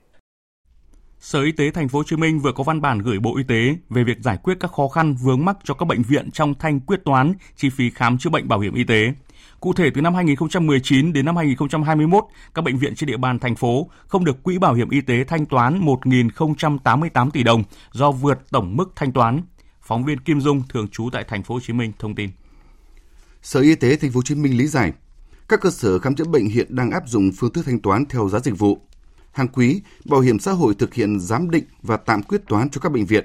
Sở Y tế TP.HCM vừa có văn bản gửi Bộ Y tế về việc giải quyết các khó khăn vướng mắc cho các bệnh viện trong thanh quyết toán chi phí khám chữa bệnh bảo hiểm y tế. Cụ thể, từ năm 2019 đến năm 2021, các bệnh viện trên địa bàn thành phố không được Quỹ Bảo hiểm Y tế thanh toán 1.088 tỷ đồng do vượt tổng mức thanh toán. Phóng viên Kim Dung, thường trú tại TP.HCM thông tin. Sở Y tế TP.HCM lý giải, các cơ sở khám chữa bệnh hiện đang áp dụng phương thức thanh toán theo giá dịch vụ. Hàng quý, Bảo hiểm xã hội thực hiện giám định và tạm quyết toán cho các bệnh viện.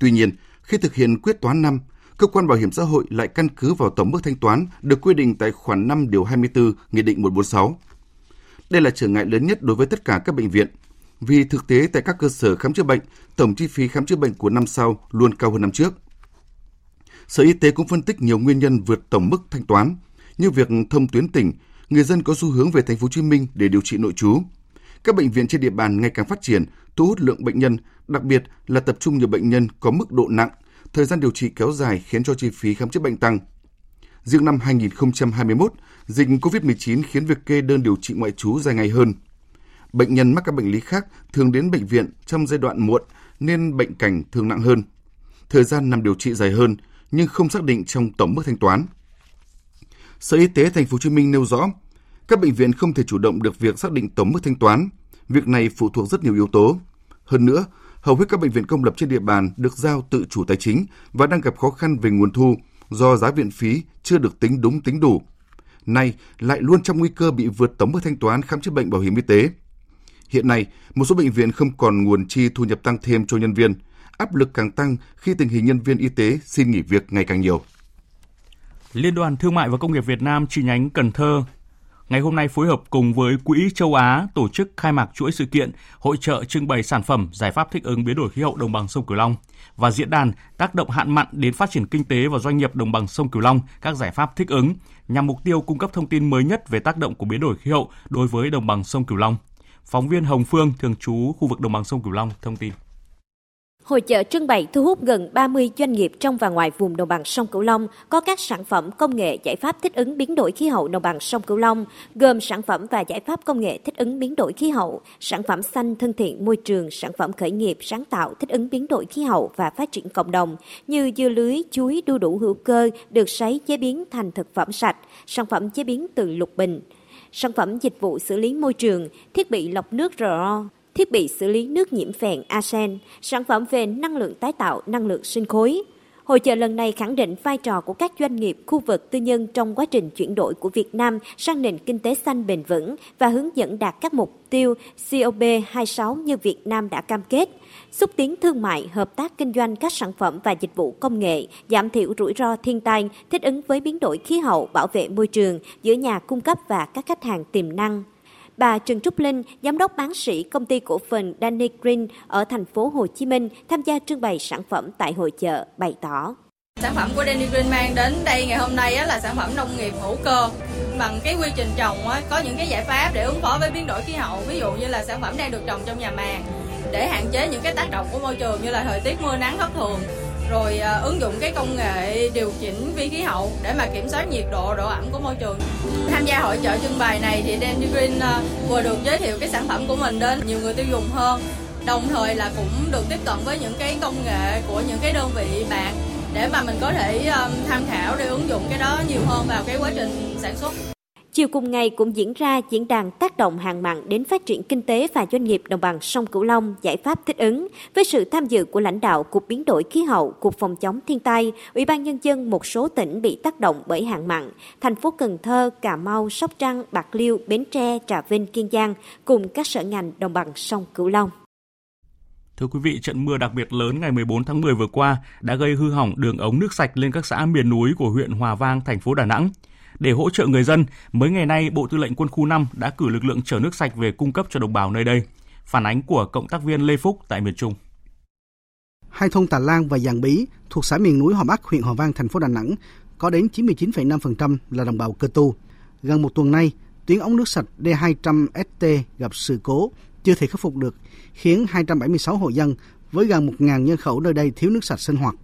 Tuy nhiên, khi thực hiện quyết toán năm, cơ quan bảo hiểm xã hội lại căn cứ vào tổng mức thanh toán được quy định tại khoản 5 điều 24 Nghị định 146. Đây là trở ngại lớn nhất đối với tất cả các bệnh viện, vì thực tế tại các cơ sở khám chữa bệnh, tổng chi phí khám chữa bệnh của năm sau luôn cao hơn năm trước. Sở Y tế cũng phân tích nhiều nguyên nhân vượt tổng mức thanh toán, như việc thông tuyến tỉnh, người dân có xu hướng về thành phố Hồ Chí Minh để điều trị nội trú. Các bệnh viện trên địa bàn ngày càng phát triển, thu hút lượng bệnh nhân, đặc biệt là tập trung nhiều bệnh nhân có mức độ nặng, thời gian điều trị kéo dài khiến cho chi phí khám chữa bệnh tăng. Riêng năm 2021, dịch COVID-19 khiến việc kê đơn điều trị ngoại trú dài ngày hơn. Bệnh nhân mắc các bệnh lý khác thường đến bệnh viện trong giai đoạn muộn nên bệnh cảnh thường nặng hơn. Thời gian nằm điều trị dài hơn nhưng không xác định trong tổng mức thanh toán. Sở Y tế TP.HCM nêu rõ, các bệnh viện không thể chủ động được việc xác định tổng mức thanh toán. Việc này phụ thuộc rất nhiều yếu tố. Hơn nữa, hầu hết các bệnh viện công lập trên địa bàn được giao tự chủ tài chính và đang gặp khó khăn về nguồn thu do giá viện phí chưa được tính đúng tính đủ. Nay lại luôn trong nguy cơ bị vượt tổng mức thanh toán khám chữa bệnh bảo hiểm y tế. Hiện nay, một số bệnh viện không còn nguồn chi thu nhập tăng thêm cho nhân viên. Áp lực càng tăng khi tình hình nhân viên y tế xin nghỉ việc ngày càng nhiều. Liên đoàn Thương mại và Công nghiệp Việt Nam chi nhánh Cần Thơ ngày hôm nay phối hợp cùng với Quỹ Châu Á tổ chức khai mạc chuỗi sự kiện hội chợ trưng bày sản phẩm giải pháp thích ứng biến đổi khí hậu đồng bằng sông Cửu Long và diễn đàn tác động hạn mặn đến phát triển kinh tế và doanh nghiệp đồng bằng sông Cửu Long, các giải pháp thích ứng, nhằm mục tiêu cung cấp thông tin mới nhất về tác động của biến đổi khí hậu đối với đồng bằng sông Cửu Long. Phóng viên Hồng Phương, thường trú khu vực đồng bằng sông Cửu Long thông tin. Hội chợ trưng bày thu hút gần 30 doanh nghiệp trong và ngoài vùng đồng bằng sông Cửu Long có các sản phẩm công nghệ giải pháp thích ứng biến đổi khí hậu đồng bằng sông Cửu Long, gồm sản phẩm và giải pháp công nghệ thích ứng biến đổi khí hậu, sản phẩm xanh thân thiện môi trường, sản phẩm khởi nghiệp sáng tạo thích ứng biến đổi khí hậu và phát triển cộng đồng như dưa lưới, chuối, đu đủ hữu cơ được sấy chế biến thành thực phẩm sạch, sản phẩm chế biến từ lục bình, sản phẩm dịch vụ xử lý môi trường, thiết bị lọc nước RO, thiết bị xử lý nước nhiễm phèn arsen, sản phẩm về năng lượng tái tạo, năng lượng sinh khối. Hội chợ lần này khẳng định vai trò của các doanh nghiệp khu vực tư nhân trong quá trình chuyển đổi của Việt Nam sang nền kinh tế xanh bền vững và hướng dẫn đạt các mục tiêu COP26 như Việt Nam đã cam kết, xúc tiến thương mại, hợp tác kinh doanh các sản phẩm và dịch vụ công nghệ, giảm thiểu rủi ro thiên tai, thích ứng với biến đổi khí hậu, bảo vệ môi trường giữa nhà cung cấp và các khách hàng tiềm năng. Bà Trần Trúc Linh, giám đốc bán sỉ công ty cổ phần Danny Green ở thành phố Hồ Chí Minh tham gia trưng bày sản phẩm tại hội chợ bày tỏ. Sản phẩm của Danny Green mang đến đây ngày hôm nay là sản phẩm nông nghiệp hữu cơ. Bằng cái quy trình trồng có những cái giải pháp để ứng phó với biến đổi khí hậu, ví dụ như là sản phẩm đang được trồng trong nhà màng để hạn chế những cái tác động của môi trường như là thời tiết mưa nắng thất thường, rồi ứng dụng cái công nghệ điều chỉnh vi khí hậu để mà kiểm soát nhiệt độ, độ ẩm của môi trường. Tham gia hội chợ trưng bày này thì Danny Green vừa được giới thiệu cái sản phẩm của mình đến nhiều người tiêu dùng hơn, đồng thời là cũng được tiếp cận với những cái công nghệ của những cái đơn vị bạn để mà mình có thể tham khảo để ứng dụng cái đó nhiều hơn vào cái quá trình sản xuất. Chiều cùng ngày cũng diễn ra diễn đàn tác động hạn mặn đến phát triển kinh tế và doanh nghiệp đồng bằng sông Cửu Long, giải pháp thích ứng với sự tham dự của lãnh đạo Cục Biến đổi Khí hậu, Cục Phòng chống thiên tai, Ủy ban Nhân dân một số tỉnh bị tác động bởi hạn mặn, thành phố Cần Thơ, Cà Mau, Sóc Trăng, Bạc Liêu, Bến Tre, Trà Vinh, Kiên Giang cùng các sở ngành đồng bằng sông Cửu Long. Thưa quý vị, trận mưa đặc biệt lớn ngày 14 tháng 10 vừa qua đã gây hư hỏng đường ống nước sạch lên các xã miền núi của huyện Hòa Vang, thành phố Đà Nẵng. Để hỗ trợ người dân, mới ngày nay Bộ Tư lệnh Quân khu 5 đã cử lực lượng chở nước sạch về cung cấp cho đồng bào nơi đây. Phản ánh của cộng tác viên Lê Phúc tại miền Trung. Hai thôn Tà Lan và Giàng Bí thuộc xã miền núi Hòa Bắc, huyện Hòa Vang, thành phố Đà Nẵng có đến 99,5% là đồng bào Cơ Tu. Gần một tuần nay, tuyến ống nước sạch D200ST gặp sự cố chưa thể khắc phục được, khiến 276 hộ dân với gần 1.000 nhân khẩu nơi đây thiếu nước sạch sinh hoạt.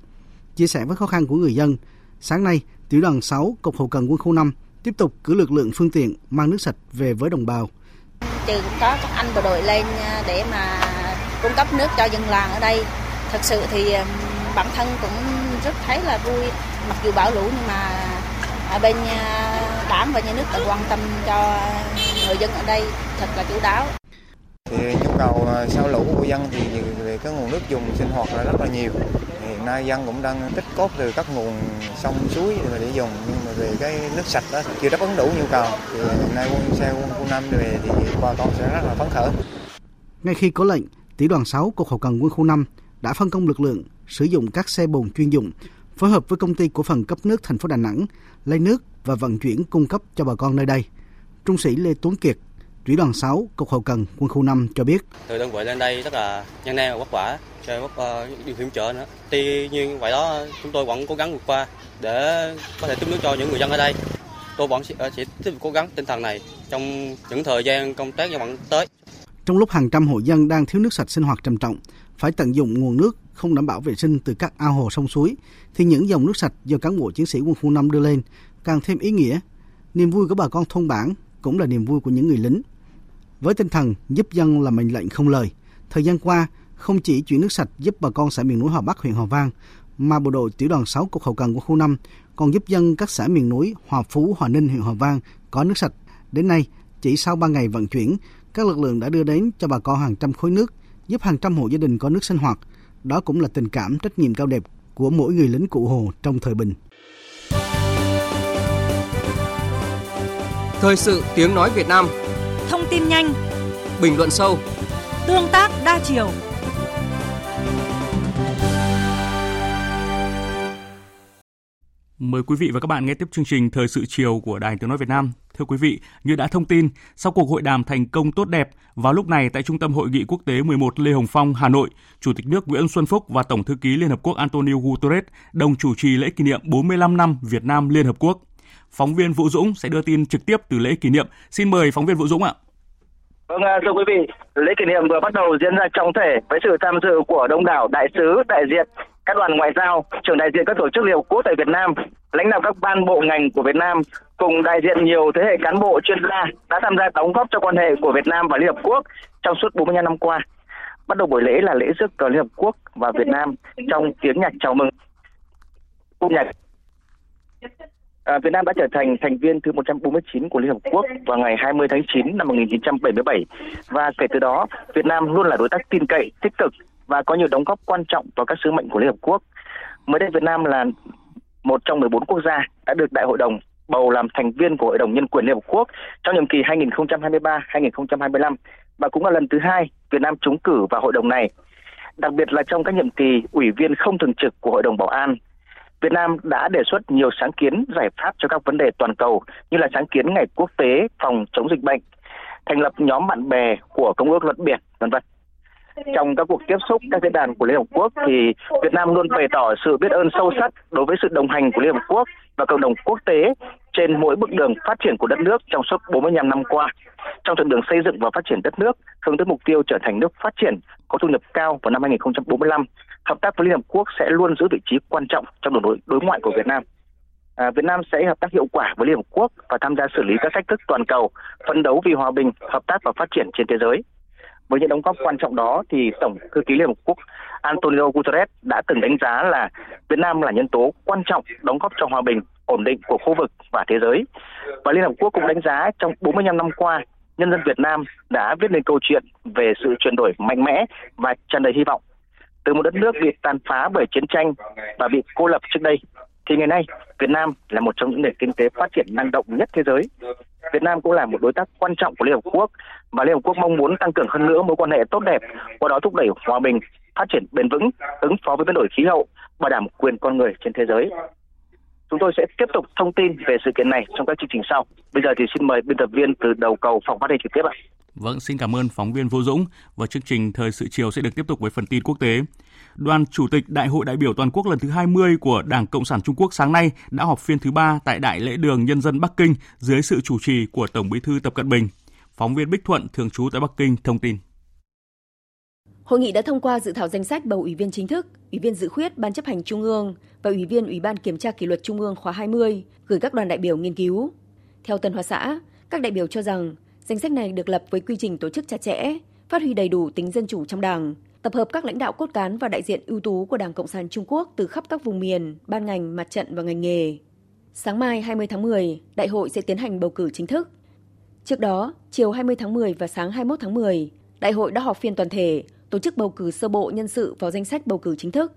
Chia sẻ với khó khăn của người dân, sáng nay, Tiểu đoàn 6, Cục Hậu cần Quân khu 5 tiếp tục cử lực lượng phương tiện mang nước sạch về với đồng bào. Từ có các anh bộ đội lên để mà cung cấp nước cho dân làng ở đây. Thật sự thì bản thân cũng rất thấy là vui, mặc dù bão lũ nhưng mà ở bên Đảng và nhà nước đã quan tâm cho người dân ở đây thật là chú đáo. Thì nhu cầu sau lũ của dân thì về cái nguồn nước dùng sinh hoạt là rất là nhiều. Hiện nay dân cũng đang tích cốt từ các nguồn sông suối để dùng, nhưng mà về cái nước sạch đó chưa đáp ứng đủ nhu cầu. Thì hiện nay quân khu 5 về thì bà con sẽ rất là phấn khởi. Ngay khi có lệnh, Tiểu đoàn 6 Cục Hậu cần Quân khu 5 đã phân công lực lượng sử dụng các xe bồn chuyên dụng, phối hợp với Công ty Cổ phần Cấp nước thành phố Đà Nẵng lấy nước và vận chuyển cung cấp cho bà con nơi đây. Trung sĩ Lê Tuấn Kiệt, Tiểu đoàn 6, Cục Hậu cần Quân khu 5 cho biết. Từ đơn vị lên đây rất là nhanh nhẹn và vất vả, cho điều khiển chợ nữa. Tuy nhiên vậy đó, chúng tôi vẫn cố gắng vượt qua để có thể tiếp nước cho những người dân ở đây. Tôi vẫn sẽ tiếp tục cố gắng tinh thần này trong những thời gian công tác cho vẫn tới. Trong lúc hàng trăm hộ dân đang thiếu nước sạch sinh hoạt trầm trọng, phải tận dụng nguồn nước không đảm bảo vệ sinh từ các ao hồ sông suối, thì những dòng nước sạch do cán bộ chiến sĩ Quân khu 5 đưa lên càng thêm ý nghĩa. Niềm vui của bà con thôn bản cũng là niềm vui của những người lính. Với tinh thần giúp dân là mệnh lệnh không lời, thời gian qua không chỉ chuyển nước sạch giúp bà con xã miền núi Hòa Bắc, huyện Hòa Vang, mà bộ đội Tiểu đoàn 6 Cục Hậu cần Quân khu 5 còn giúp dân các xã miền núi Hòa Phú, Hòa Ninh, huyện Hòa Vang có nước sạch. Đến nay, chỉ sau 3 ngày vận chuyển, các lực lượng đã đưa đến cho bà con hàng trăm khối nước, giúp hàng trăm hộ gia đình có nước sinh hoạt. Đó cũng là tình cảm, trách nhiệm cao đẹp của mỗi người lính cụ Hồ trong thời bình. Thời sự tiếng nói Việt Nam. Thông tin nhanh, bình luận sâu, tương tác đa chiều. Mời quý vị và các bạn nghe tiếp chương trình Thời sự chiều của Đài Tiếng nói Việt Nam. Thưa quý vị, như đã thông tin, sau cuộc hội đàm thành công tốt đẹp, vào lúc này tại Trung tâm Hội nghị Quốc tế 11 Lê Hồng Phong, Hà Nội, Chủ tịch nước Nguyễn Xuân Phúc và Tổng thư ký Liên Hợp Quốc Antonio Guterres đồng chủ trì lễ kỷ niệm 45 năm Việt Nam Liên Hợp Quốc. Phóng viên Vũ Dũng sẽ đưa tin trực tiếp từ lễ kỷ niệm. Xin mời phóng viên Vũ Dũng ạ. Vâng, thưa quý vị, lễ kỷ niệm vừa bắt đầu diễn ra trọng thể với sự tham dự của đông đảo đại sứ, đại diện, các đoàn ngoại giao, trưởng đại diện các tổ chức Liên Hợp Quốc tại Việt Nam, lãnh đạo các ban bộ ngành của Việt Nam, cùng đại diện nhiều thế hệ cán bộ chuyên gia đã tham gia đóng góp cho quan hệ của Việt Nam và Liên Hợp Quốc trong suốt 45 năm qua. Bắt đầu buổi lễ là lễ rước cờ Liên Hợp Quốc và Việt Nam trong tiếng nhạc chào mừng. Việt Nam đã trở thành thành viên thứ 149 của Liên Hợp Quốc vào ngày 20 tháng 9 năm 1977 và kể từ đó Việt Nam luôn là đối tác tin cậy, tích cực và có nhiều đóng góp quan trọng vào các sứ mệnh của Liên Hợp Quốc. Mới đây Việt Nam là một trong 14 quốc gia đã được Đại hội đồng bầu làm thành viên của Hội đồng Nhân quyền Liên Hợp Quốc trong nhiệm kỳ 2023-2025 và cũng là lần thứ 2 Việt Nam trúng cử vào hội đồng này. Đặc biệt là trong các nhiệm kỳ ủy viên không thường trực của Hội đồng Bảo an, Việt Nam đã đề xuất nhiều sáng kiến giải pháp cho các vấn đề toàn cầu như là sáng kiến Ngày Quốc tế phòng chống dịch bệnh, thành lập nhóm bạn bè của Công ước Luật Biển, v.v. Trong các cuộc tiếp xúc các diễn đàn của Liên Hợp Quốc thì Việt Nam luôn bày tỏ sự biết ơn sâu sắc đối với sự đồng hành của Liên Hợp Quốc và cộng đồng quốc tế trên mỗi bước đường phát triển của đất nước trong suốt 45 năm qua. Trong chặng đường xây dựng và phát triển đất nước hướng tới mục tiêu trở thành nước phát triển có thu nhập cao vào năm 2045, hợp tác với Liên Hợp Quốc sẽ luôn giữ vị trí quan trọng trong đối ngoại của Việt Nam. Việt Nam sẽ hợp tác hiệu quả với Liên Hợp Quốc và tham gia xử lý các thách thức toàn cầu, phấn đấu vì hòa bình, hợp tác và phát triển trên thế giới. Với những đóng góp quan trọng đó thì Tổng thư ký Liên Hợp Quốc Antonio Guterres đã từng đánh giá là Việt Nam là nhân tố quan trọng đóng góp cho hòa bình, ổn định của khu vực và thế giới. Và Liên Hợp Quốc cũng đánh giá trong 45 năm qua, nhân dân Việt Nam đã viết nên câu chuyện về sự chuyển đổi mạnh mẽ và tràn đầy hy vọng. Từ một đất nước bị tàn phá bởi chiến tranh và bị cô lập trước đây, thì ngày nay Việt Nam là một trong những nền kinh tế phát triển năng động nhất thế giới. Việt Nam cũng là một đối tác quan trọng của Liên Hợp Quốc và Liên Hợp Quốc mong muốn tăng cường hơn nữa mối quan hệ tốt đẹp, qua đó thúc đẩy hòa bình, phát triển bền vững, ứng phó với biến đổi khí hậu, bảo đảm quyền con người trên thế giới. Chúng tôi sẽ tiếp tục thông tin về sự kiện này trong các chương trình sau. Bây giờ thì xin mời biên tập viên từ đầu cầu phòng phát thanh trực tiếp ạ. Vâng, xin cảm ơn phóng viên Vũ Dũng. Và chương trình Thời sự chiều sẽ được tiếp tục với phần tin quốc tế. Đoàn Chủ tịch Đại hội đại biểu toàn quốc lần thứ 20 của Đảng Cộng sản Trung Quốc sáng nay đã họp phiên thứ 3 tại Đại lễ đường Nhân dân Bắc Kinh dưới sự chủ trì của Tổng Bí thư Tập Cận Bình. Phóng viên Bích Thuận thường trú tại Bắc Kinh thông tin. Hội nghị đã thông qua dự thảo danh sách bầu Ủy viên chính thức, Ủy viên dự khuyết Ban chấp hành Trung ương và Ủy viên Ủy ban Kiểm tra Kỷ luật Trung ương khóa 20 gửi các đoàn đại biểu nghiên cứu. Theo Tân Hoa Xã, các đại biểu cho rằng danh sách này được lập với quy trình tổ chức chặt chẽ, phát huy đầy đủ tính dân chủ trong Đảng, tập hợp các lãnh đạo cốt cán và đại diện ưu tú của Đảng Cộng sản Trung Quốc từ khắp các vùng miền, ban ngành, mặt trận và ngành nghề. Sáng mai 20 tháng 10, Đại hội sẽ tiến hành bầu cử chính thức. Trước đó, chiều 20 tháng 10 và sáng 21 tháng 10, Đại hội đã họp phiên toàn thể, tổ chức bầu cử sơ bộ nhân sự vào danh sách bầu cử chính thức.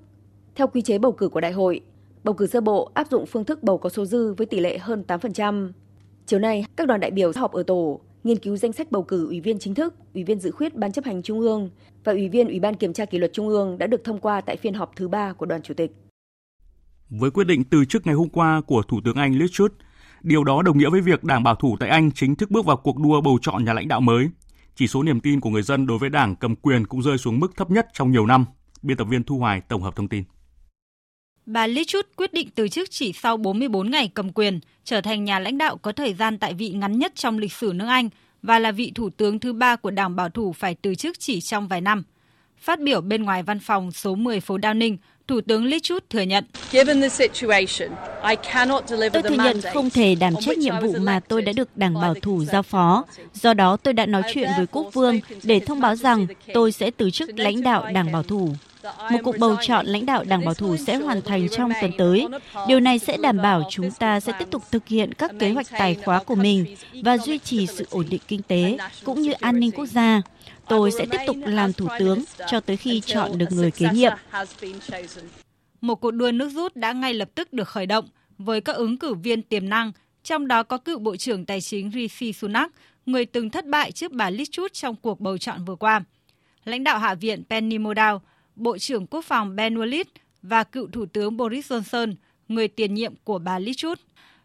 Theo quy chế bầu cử của Đại hội, bầu cử sơ bộ áp dụng phương thức bầu có số dư với tỷ lệ hơn 8%. Chiều nay, các đoàn đại biểu họp ở tổ, nghiên cứu danh sách bầu cử Ủy viên chính thức, Ủy viên dự khuyết Ban chấp hành Trung ương và Ủy viên Ủy ban Kiểm tra Kỷ luật Trung ương đã được thông qua tại phiên họp thứ 3 của Đoàn Chủ tịch. Với quyết định từ chức ngày hôm qua của Thủ tướng Anh Liz Truss, điều đó đồng nghĩa với việc Đảng Bảo thủ tại Anh chính thức bước vào cuộc đua bầu chọn nhà lãnh đạo mới. Chỉ số niềm tin của người dân đối với Đảng cầm quyền cũng rơi xuống mức thấp nhất trong nhiều năm. Biên tập viên Thu Hoài tổng hợp thông tin. Bà Liz Truss quyết định từ chức chỉ sau 44 ngày cầm quyền, trở thành nhà lãnh đạo có thời gian tại vị ngắn nhất trong lịch sử nước Anh và là vị thủ tướng thứ 3 của Đảng Bảo thủ phải từ chức chỉ trong vài năm. Phát biểu bên ngoài văn phòng số 10 phố Downing, Thủ tướng Liz Truss thừa nhận: Tôi thừa nhận không thể đảm trách nhiệm vụ mà tôi đã được Đảng Bảo thủ giao phó. Do đó tôi đã nói chuyện với Quốc vương để thông báo rằng tôi sẽ từ chức lãnh đạo Đảng Bảo thủ. Một cuộc bầu chọn lãnh đạo Đảng Bảo thủ sẽ hoàn thành trong tuần tới. Điều này sẽ đảm bảo chúng ta sẽ tiếp tục thực hiện các kế hoạch tài khóa của mình và duy trì sự ổn định kinh tế cũng như an ninh quốc gia. Tôi sẽ tiếp tục làm thủ tướng cho tới khi chọn được người kế nhiệm. Một cuộc đua nước rút đã ngay lập tức được khởi động với các ứng cử viên tiềm năng, trong đó có cựu Bộ trưởng Tài chính Rishi Sunak, người từng thất bại trước bà Liz Truss trong cuộc bầu chọn vừa qua. Lãnh đạo Hạ viện Penny Mordaunt, Bộ trưởng Quốc phòng Ben Wallace và cựu Thủ tướng Boris Johnson, người tiền nhiệm của bà Liz Truss.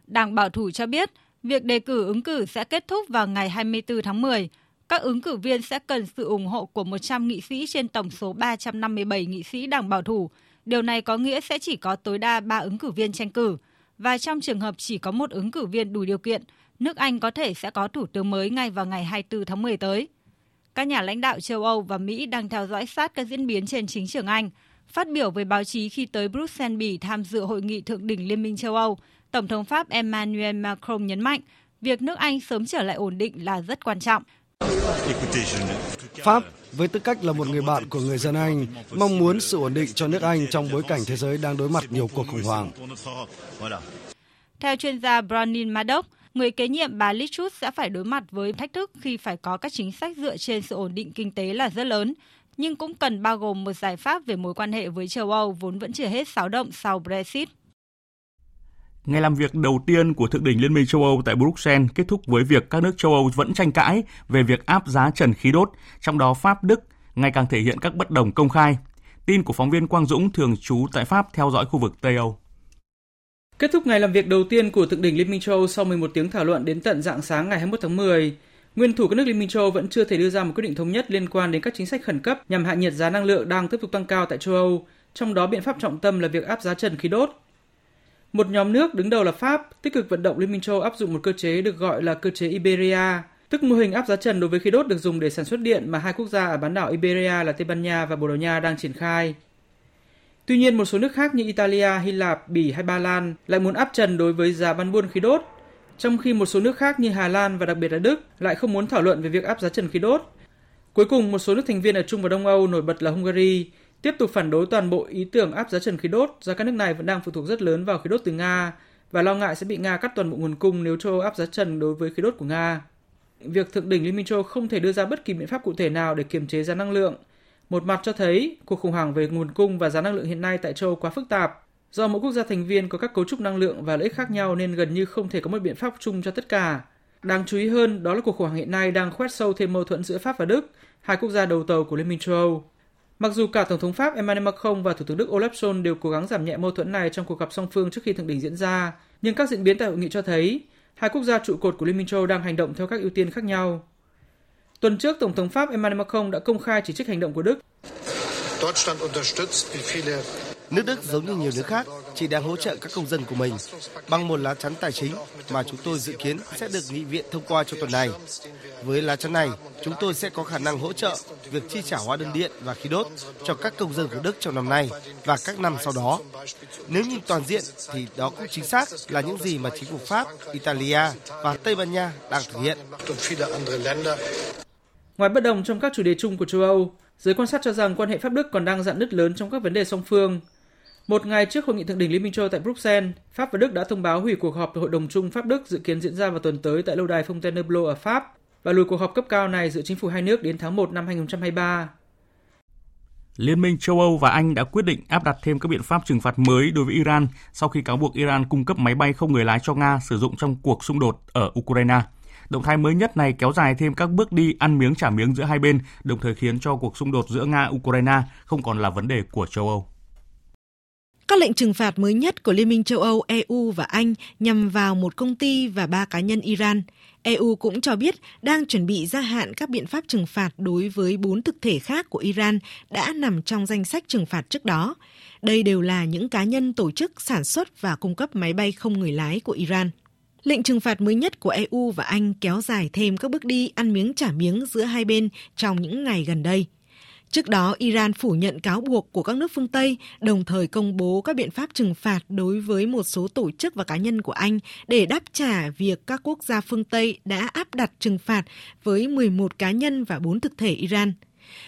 Đảng Bảo thủ cho biết, việc đề cử ứng cử sẽ kết thúc vào ngày 24 tháng 10. Các ứng cử viên sẽ cần sự ủng hộ của 100 nghị sĩ trên tổng số 357 nghị sĩ Đảng Bảo thủ. Điều này có nghĩa sẽ chỉ có tối đa 3 ứng cử viên tranh cử. Và trong trường hợp chỉ có một ứng cử viên đủ điều kiện, nước Anh có thể sẽ có thủ tướng mới ngay vào ngày 24 tháng 10 tới. Các nhà lãnh đạo châu Âu và Mỹ đang theo dõi sát các diễn biến trên chính trường Anh. Phát biểu với báo chí khi tới Bruxelles, Bỉ tham dự hội nghị thượng đỉnh Liên minh châu Âu, Tổng thống Pháp Emmanuel Macron nhấn mạnh việc nước Anh sớm trở lại ổn định là rất quan trọng. Pháp, với tư cách là một người bạn của người dân Anh, mong muốn sự ổn định cho nước Anh trong bối cảnh thế giới đang đối mặt nhiều cuộc khủng hoảng. Theo chuyên gia Bronwyn Maddox, người kế nhiệm bà Liz Truss sẽ phải đối mặt với thách thức khi phải có các chính sách dựa trên sự ổn định kinh tế là rất lớn, nhưng cũng cần bao gồm một giải pháp về mối quan hệ với châu Âu vốn vẫn chưa hết xáo động sau Brexit. Ngày làm việc đầu tiên của thượng đỉnh Liên minh châu Âu tại Bruxelles kết thúc với việc các nước châu Âu vẫn tranh cãi về việc áp giá trần khí đốt, trong đó Pháp, Đức ngày càng thể hiện các bất đồng công khai. Tin của phóng viên Quang Dũng thường trú tại Pháp theo dõi khu vực Tây Âu. Kết thúc ngày làm việc đầu tiên của thượng đỉnh Liên minh châu Âu sau 11 tiếng thảo luận đến tận rạng sáng ngày 21 tháng 10, nguyên thủ các nước Liên minh châu Âu vẫn chưa thể đưa ra một quyết định thống nhất liên quan đến các chính sách khẩn cấp nhằm hạ nhiệt giá năng lượng đang tiếp tục tăng cao tại châu Âu, trong đó biện pháp trọng tâm là việc áp giá trần khí đốt. Một nhóm nước đứng đầu là Pháp tích cực vận động Liên minh châu Âu áp dụng một cơ chế được gọi là cơ chế Iberia, tức mô hình áp giá trần đối với khí đốt được dùng để sản xuất điện mà hai quốc gia ở bán đảo Iberia là Tây Ban Nha và Bồ Đào Nha đang triển khai. Tuy nhiên, một số nước khác như Italia, Hy Lạp, Bỉ hay Ba Lan lại muốn áp trần đối với giá bán buôn khí đốt, trong khi một số nước khác như Hà Lan và đặc biệt là Đức lại không muốn thảo luận về việc áp giá trần khí đốt. Cuối cùng, một số nước thành viên ở Trung và Đông Âu nổi bật là Hungary tiếp tục phản đối toàn bộ ý tưởng áp giá trần khí đốt do các nước này vẫn đang phụ thuộc rất lớn vào khí đốt từ Nga và lo ngại sẽ bị Nga cắt toàn bộ nguồn cung nếu châu Âu áp giá trần đối với khí đốt của Nga. Việc thượng đỉnh Liên minh châu Âu không thể đưa ra bất kỳ biện pháp cụ thể nào để kiềm chế giá năng lượng, một mặt cho thấy cuộc khủng hoảng về nguồn cung và giá năng lượng hiện nay tại châu Âu quá phức tạp. Do mỗi quốc gia thành viên có các cấu trúc năng lượng và lợi ích khác nhau nên gần như không thể có một biện pháp chung cho tất cả. Đáng chú ý hơn, đó là cuộc khủng hoảng hiện nay đang khoét sâu thêm mâu thuẫn giữa Pháp và Đức, hai quốc gia đầu tàu của Liên minh châu Âu. Mặc dù cả Tổng thống Pháp Emmanuel Macron và Thủ tướng Đức Olaf Scholz đều cố gắng giảm nhẹ mâu thuẫn này trong cuộc gặp song phương trước khi thượng đỉnh diễn ra, nhưng các diễn biến tại hội nghị cho thấy hai quốc gia trụ cột của Liên minh châu Âu đang hành động theo các ưu tiên khác nhau. Tuần trước, Tổng thống Pháp Emmanuel Macron đã công khai chỉ trích hành động của Đức. Nước Đức giống như nhiều nước khác chỉ đang hỗ trợ các công dân của mình bằng một lá chắn tài chính mà chúng tôi dự kiến sẽ được nghị viện thông qua trong tuần này. Với lá chắn này, chúng tôi sẽ có khả năng hỗ trợ việc chi trả hóa đơn điện và khí đốt cho các công dân của Đức trong năm nay và các năm sau đó. Nếu nhìn toàn diện thì đó cũng chính xác là những gì mà chính phủ Pháp, Italia và Tây Ban Nha đang thực hiện. Ngoài bất đồng trong các chủ đề chung của châu Âu, giới quan sát cho rằng quan hệ Pháp-Đức còn đang rạn nứt lớn trong các vấn đề song phương. Một ngày trước hội nghị thượng đỉnh Liên minh châu Âu tại Bruxelles, Pháp và Đức đã thông báo hủy cuộc họp Hội đồng chung Pháp-Đức dự kiến diễn ra vào tuần tới tại lâu đài Fontainebleau ở Pháp và lùi cuộc họp cấp cao này giữa chính phủ hai nước đến tháng 1 năm 2023. Liên minh châu Âu và Anh đã quyết định áp đặt thêm các biện pháp trừng phạt mới đối với Iran sau khi cáo buộc Iran cung cấp máy bay không người lái cho Nga sử dụng trong cuộc xung đột ở Ukraine. Động thái mới nhất này kéo dài thêm các bước đi ăn miếng trả miếng giữa hai bên, đồng thời khiến cho cuộc xung đột giữa Nga-Ukraine không còn là vấn đề của châu Âu. Các lệnh trừng phạt mới nhất của Liên minh châu Âu, EU và Anh nhằm vào một công ty và 3 cá nhân Iran. EU cũng cho biết đang chuẩn bị gia hạn các biện pháp trừng phạt đối với 4 thực thể khác của Iran đã nằm trong danh sách trừng phạt trước đó. Đây đều là những cá nhân tổ chức sản xuất và cung cấp máy bay không người lái của Iran. Lệnh trừng phạt mới nhất của EU và Anh kéo dài thêm các bước đi ăn miếng trả miếng giữa hai bên trong những ngày gần đây. Trước đó, Iran phủ nhận cáo buộc của các nước phương Tây, đồng thời công bố các biện pháp trừng phạt đối với một số tổ chức và cá nhân của Anh để đáp trả việc các quốc gia phương Tây đã áp đặt trừng phạt với 11 cá nhân và 4 thực thể Iran.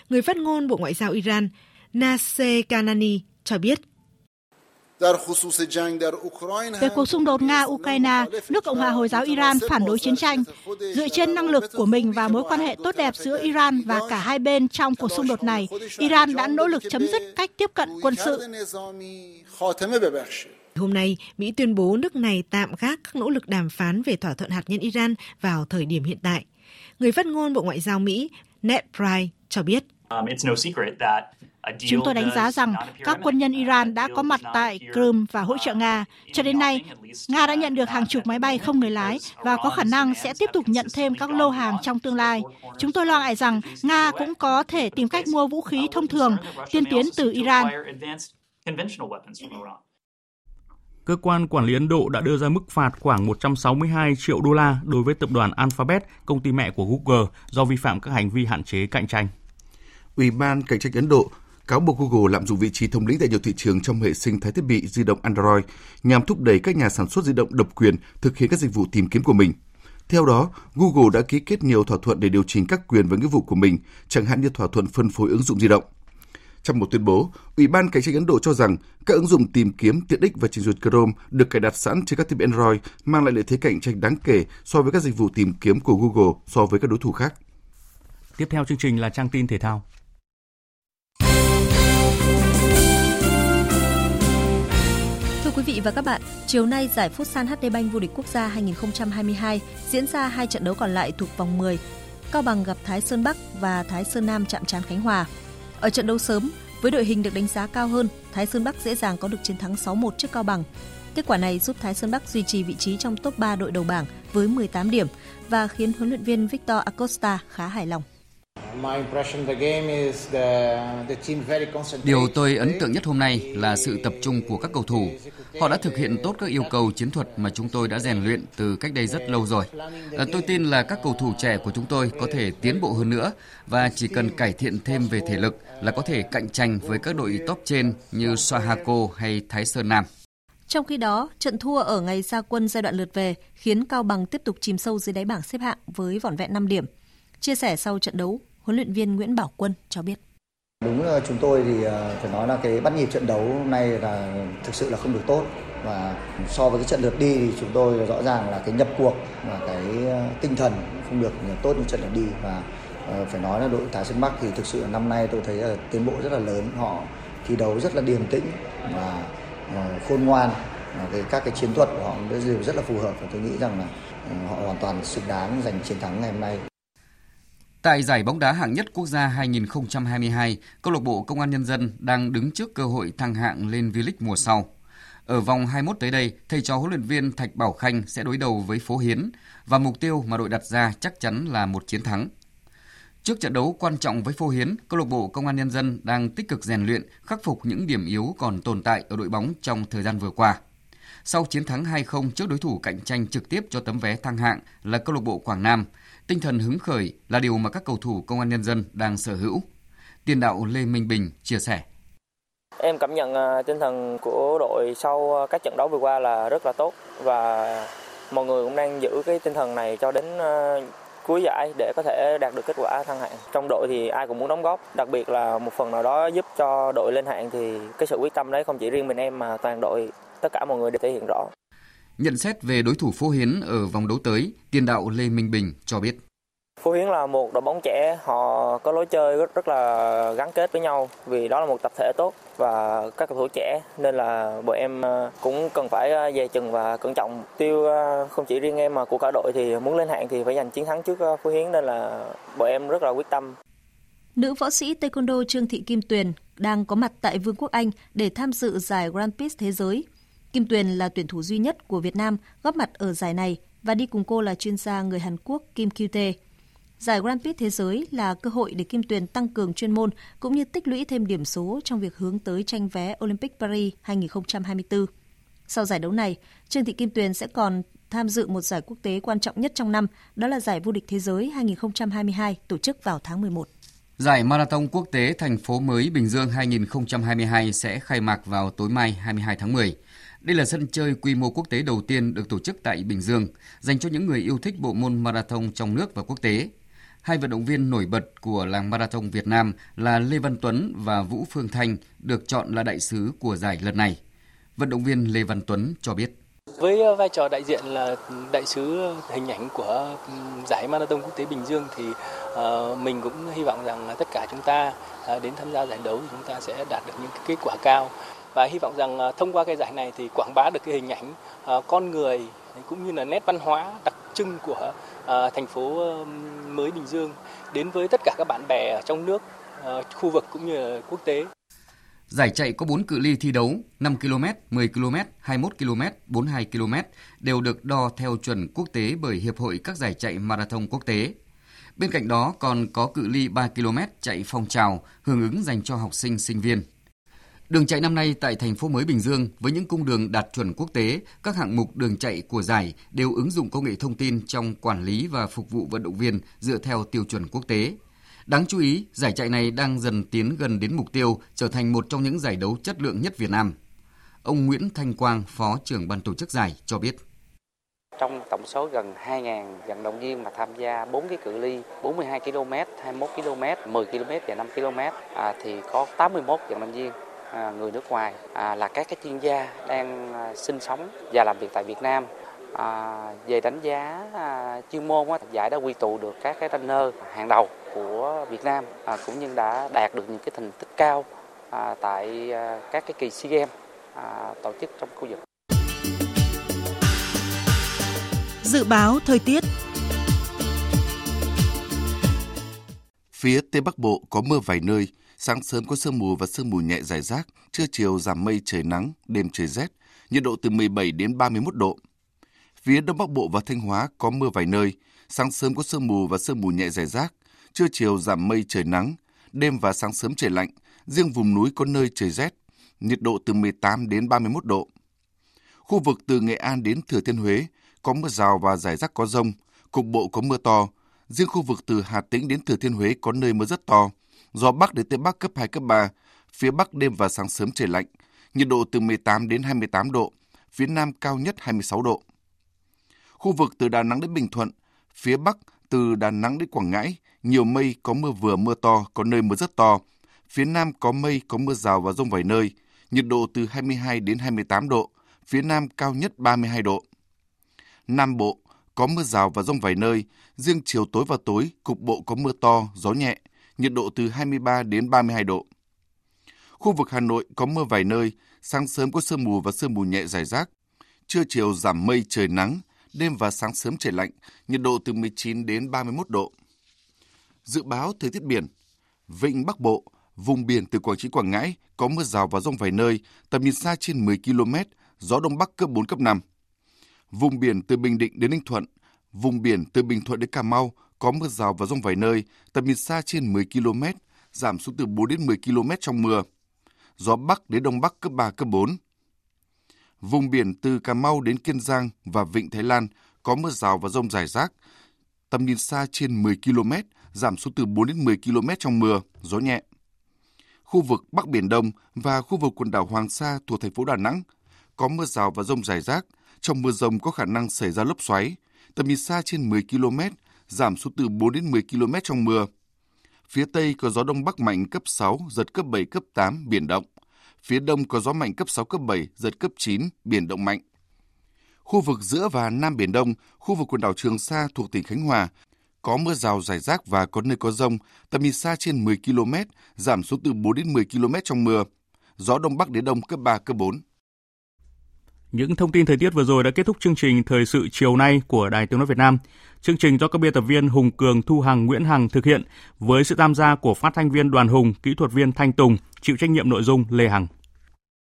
Người phát ngôn Bộ Ngoại giao Iran, Nasser Kanani, cho biết. Về cuộc xung đột Nga-Ukraine, nước Cộng hòa Hồi giáo Iran phản đối chiến tranh, dựa trên năng lực của mình và mối quan hệ tốt đẹp giữa Iran và cả hai bên trong cuộc xung đột này. Iran đã nỗ lực chấm dứt cách tiếp cận quân sự. Hôm nay, Mỹ tuyên bố nước này tạm gác các nỗ lực đàm phán về thỏa thuận hạt nhân Iran vào thời điểm hiện tại. Người phát ngôn Bộ Ngoại giao Mỹ, Ned Price, cho biết. Chúng tôi đánh giá rằng các quân nhân Iran đã có mặt tại Crimea và hỗ trợ Nga. Cho đến nay, Nga đã nhận được hàng chục máy bay không người lái và có khả năng sẽ tiếp tục nhận thêm các lô hàng trong tương lai. Chúng tôi lo ngại rằng Nga cũng có thể tìm cách mua vũ khí thông thường, tiên tiến từ Iran. Cơ quan quản lý Ấn Độ đã đưa ra mức phạt khoảng 162 triệu đô la đối với tập đoàn Alphabet, công ty mẹ của Google, do vi phạm các hành vi hạn chế cạnh tranh. Ủy ban Cạnh tranh Ấn Độ cáo buộc Google lạm dụng vị trí thống lĩnh tại nhiều thị trường trong hệ sinh thái thiết bị di động Android nhằm thúc đẩy các nhà sản xuất di động độc quyền thực hiện các dịch vụ tìm kiếm của mình. Theo đó, Google đã ký kết nhiều thỏa thuận để điều chỉnh các quyền và nghĩa vụ của mình, chẳng hạn như thỏa thuận phân phối ứng dụng di động. Trong một tuyên bố, Ủy ban Cạnh tranh Ấn Độ cho rằng các ứng dụng tìm kiếm tiện ích và trình duyệt Chrome được cài đặt sẵn trên các thiết bị Android mang lại lợi thế cạnh tranh đáng kể so với các dịch vụ tìm kiếm của Google so với các đối thủ khác. Tiếp theo chương trình là trang tin thể thao. Quý vị và các bạn, chiều nay giải Futsal HD Bank vô địch quốc gia 2022 diễn ra hai trận đấu còn lại thuộc vòng 10. Cao Bằng gặp Thái Sơn Bắc và Thái Sơn Nam chạm trán Khánh Hòa. Ở trận đấu sớm, với đội hình được đánh giá cao hơn, Thái Sơn Bắc dễ dàng có được chiến thắng 6-1 trước Cao Bằng. Kết quả này giúp Thái Sơn Bắc duy trì vị trí trong top 3 đội đầu bảng với 18 điểm và khiến huấn luyện viên Victor Acosta khá hài lòng. Điều tôi ấn tượng nhất hôm nay là sự tập trung của các cầu thủ. Họ đã thực hiện tốt các yêu cầu chiến thuật mà chúng tôi đã rèn luyện từ cách đây rất lâu rồi. Tôi tin là các cầu thủ trẻ của chúng tôi có thể tiến bộ hơn nữa và chỉ cần cải thiện thêm về thể lực là có thể cạnh tranh với các đội top trên như Sohako hay Thái Sơn Nam. Trong khi đó, trận thua ở ngày ra quân giai đoạn lượt về khiến Cao Bằng tiếp tục chìm sâu dưới đáy bảng xếp hạng với vỏn vẹn 5 điểm. Chia sẻ sau trận đấu, huấn luyện viên Nguyễn Bảo Quân cho biết. Đúng là chúng tôi thì phải nói là cái bắt nhịp trận đấu hôm nay là thực sự là không được tốt. Và so với cái trận lượt đi thì chúng tôi rõ ràng là cái nhập cuộc và cái tinh thần không được tốt như trận lượt đi. Và phải nói là đội Thái Sơn Bắc thì thực sự là năm nay tôi thấy là tiến bộ rất là lớn. Họ thi đấu rất là điềm tĩnh và khôn ngoan. Các cái chiến thuật của họ đều rất là phù hợp và tôi nghĩ rằng là họ hoàn toàn xứng đáng giành chiến thắng ngày hôm nay. Tại giải bóng đá hạng nhất quốc gia 2022, câu lạc bộ Công an Nhân dân đang đứng trước cơ hội thăng hạng lên V-League mùa sau. Ở vòng 21 tới đây, thầy trò huấn luyện viên Thạch Bảo Khanh sẽ đối đầu với Phố Hiến và mục tiêu mà đội đặt ra chắc chắn là một chiến thắng. Trước trận đấu quan trọng với Phố Hiến, câu lạc bộ Công an Nhân dân đang tích cực rèn luyện, khắc phục những điểm yếu còn tồn tại ở đội bóng trong thời gian vừa qua. Sau chiến thắng 2-0 trước đối thủ cạnh tranh trực tiếp cho tấm vé thăng hạng là câu lạc bộ Quảng Nam, tinh thần hứng khởi là điều mà các cầu thủ Công an Nhân dân đang sở hữu. Tiền đạo Lê Minh Bình chia sẻ. Em cảm nhận tinh thần của đội sau các trận đấu vừa qua là rất là tốt và mọi người cũng đang giữ cái tinh thần này cho đến cuối giải để có thể đạt được kết quả thăng hạng. Trong đội thì ai cũng muốn đóng góp, đặc biệt là một phần nào đó giúp cho đội lên hạng thì cái sự quyết tâm đấy không chỉ riêng mình em mà toàn đội, tất cả mọi người đều thể hiện rõ. Nhận xét về đối thủ Phố Hiến ở vòng đấu tới, tiền đạo Lê Minh Bình cho biết. Phố Hiến là một đội bóng trẻ, họ có lối chơi rất là gắn kết với nhau vì đó là một tập thể tốt và các cầu thủ trẻ nên là bọn em cũng cần phải dè chừng và cẩn trọng. Tiêu không chỉ riêng em mà của cả đội thì muốn lên hạng thì phải giành chiến thắng trước Phố Hiến nên là bọn em rất là quyết tâm. Nữ võ sĩ taekwondo Trương Thị Kim Tuyền đang có mặt tại Vương quốc Anh để tham dự giải Grand Prix thế giới. Kim Tuyền là tuyển thủ duy nhất của Việt Nam góp mặt ở giải này và đi cùng cô là chuyên gia người Hàn Quốc Kim Kyu-tae. Giải Grand Prix thế giới là cơ hội để Kim Tuyền tăng cường chuyên môn cũng như tích lũy thêm điểm số trong việc hướng tới tranh vé Olympic Paris 2024. Sau giải đấu này, Trương Thị Kim Tuyền sẽ còn tham dự một giải quốc tế quan trọng nhất trong năm, đó là giải vô địch thế giới 2022 tổ chức vào tháng 11. Giải Marathon Quốc tế Thành phố Mới Bình Dương 2022 sẽ khai mạc vào tối mai 22 tháng 10. Đây là sân chơi quy mô quốc tế đầu tiên được tổ chức tại Bình Dương, dành cho những người yêu thích bộ môn marathon trong nước và quốc tế. Hai vận động viên nổi bật của làng marathon Việt Nam là Lê Văn Tuấn và Vũ Phương Thanh được chọn là đại sứ của giải lần này. Vận động viên Lê Văn Tuấn cho biết. Với vai trò đại diện là đại sứ hình ảnh của giải Marathon Quốc tế Bình Dương thì mình cũng hy vọng rằng tất cả chúng ta đến tham gia giải đấu thì chúng ta sẽ đạt được những kết quả cao. Và hy vọng rằng thông qua cái giải này thì quảng bá được cái hình ảnh con người cũng như là nét văn hóa đặc trưng của thành phố mới Bình Dương đến với tất cả các bạn bè ở trong nước, khu vực cũng như là quốc tế. Giải chạy có 4 cự ly thi đấu, 5 km, 10 km, 21 km, 42 km đều được đo theo chuẩn quốc tế bởi Hiệp hội các giải chạy marathon quốc tế. Bên cạnh đó còn có cự ly 3 km chạy phong trào hưởng ứng dành cho học sinh, sinh viên. Đường chạy năm nay tại thành phố mới Bình Dương với những cung đường đạt chuẩn quốc tế, các hạng mục đường chạy của giải đều ứng dụng công nghệ thông tin trong quản lý và phục vụ vận động viên dựa theo tiêu chuẩn quốc tế. Đáng chú ý, giải chạy này đang dần tiến gần đến mục tiêu trở thành một trong những giải đấu chất lượng nhất Việt Nam. Ông Nguyễn Thanh Quang, Phó trưởng ban tổ chức giải cho biết. Trong tổng số gần 2.000 vận động viên mà tham gia 4 cái cự ly 42 km, 21 km, 10 km và 5 km thì có 81 vận động viên người nước ngoài là các cái chuyên gia đang sinh sống và làm việc tại Việt Nam. Về đánh giá chuyên môn, giải đã quy tụ được các cái runner hàng đầu của Việt Nam cũng như đã đạt được những cái thành tích cao tại các cái kỳ SEA Games tổ chức trong khu vực. Dự báo thời tiết. Phía Tây Bắc Bộ có mưa vài nơi, sáng sớm có sương mù và sương mù nhẹ rải rác, trưa chiều giảm mây trời nắng, đêm trời rét, nhiệt độ từ 17 đến 31 độ. Phía Đông Bắc Bộ và Thanh Hóa có mưa vài nơi, sáng sớm có sương mù và sương mù nhẹ rải rác, trưa chiều giảm mây trời nắng, đêm và sáng sớm trời lạnh, riêng vùng núi có nơi trời rét, nhiệt độ từ 18 đến 31 độ. Khu vực từ Nghệ An đến Thừa Thiên Huế có mưa rào và rải rác có dông, cục bộ có mưa to, riêng khu vực từ Hà Tĩnh đến Thừa Thiên Huế có nơi mưa rất to, gió Bắc đến Tây Bắc cấp 2, cấp 3, phía Bắc đêm và sáng sớm trời lạnh, nhiệt độ từ 18 đến 28 độ, phía Nam cao nhất 26 độ. Khu vực từ Đà Nẵng đến Bình Thuận, phía Bắc từ Đà Nẵng đến Quảng Ngãi, nhiều mây có mưa vừa mưa to, có nơi mưa rất to, phía Nam có mây có mưa rào và dông vài nơi, nhiệt độ từ 22 đến 28 độ, phía Nam cao nhất 32 độ. Nam Bộ có mưa rào và dông vài nơi, riêng chiều tối và tối cục bộ có mưa to, gió nhẹ, nhiệt độ từ 23 đến 32 độ. Khu vực Hà Nội có mưa vài nơi, sáng sớm có sương mù và sương mù nhẹ rải rác, trưa chiều giảm mây trời nắng, đêm và sáng sớm trời lạnh, nhiệt độ từ 19 đến 31 độ. Dự báo thời tiết biển, Vịnh Bắc Bộ, vùng biển từ Quảng Trị, Quảng Ngãi có mưa rào và dông vài nơi, tầm nhìn xa trên 10 km, gió Đông Bắc cấp 4, cấp 5. Vùng biển từ Bình Định đến Ninh Thuận, vùng biển từ Bình Thuận đến Cà Mau có mưa rào và dông vài nơi, tầm nhìn xa trên 10 km, giảm xuống từ 4 đến 10 km trong mưa. Gió Bắc đến Đông Bắc cấp 3, cấp 4. Vùng biển từ Cà Mau đến Kiên Giang và Vịnh Thái Lan có mưa rào và dông rải rác, tầm nhìn xa trên 10 km, giảm xuống từ 4 đến 10 km trong mưa, gió nhẹ. Khu vực Bắc Biển Đông và khu vực quần đảo Hoàng Sa thuộc thành phố Đà Nẵng có mưa rào và dông rải rác, trong mưa dông có khả năng xảy ra lốc xoáy, tầm nhìn xa trên 10 km, giảm xuống từ 4 đến 10 km trong mưa. Phía Tây có gió Đông Bắc mạnh cấp 6, giật cấp 7, cấp 8, biển động. Phía Đông có gió mạnh cấp 6, cấp 7, giật cấp 9, biển động mạnh. Khu vực giữa và Nam Biển Đông, khu vực quần đảo Trường Sa thuộc tỉnh Khánh Hòa, có mưa rào rải rác và có nơi có dông, tầm nhìn xa trên 10 km, giảm xuống từ 4 đến 10 km trong mưa. Gió Đông Bắc đến Đông cấp 3, cấp 4. Những thông tin thời tiết vừa rồi đã kết thúc chương trình Thời sự chiều nay của Đài Tiếng nói Việt Nam. Chương trình do các biên tập viên Hùng Cường, Thu Hằng, Nguyễn Hằng thực hiện với sự tham gia của phát thanh viên Đoàn Hùng, kỹ thuật viên Thanh Tùng, chịu trách nhiệm nội dung Lê Hằng.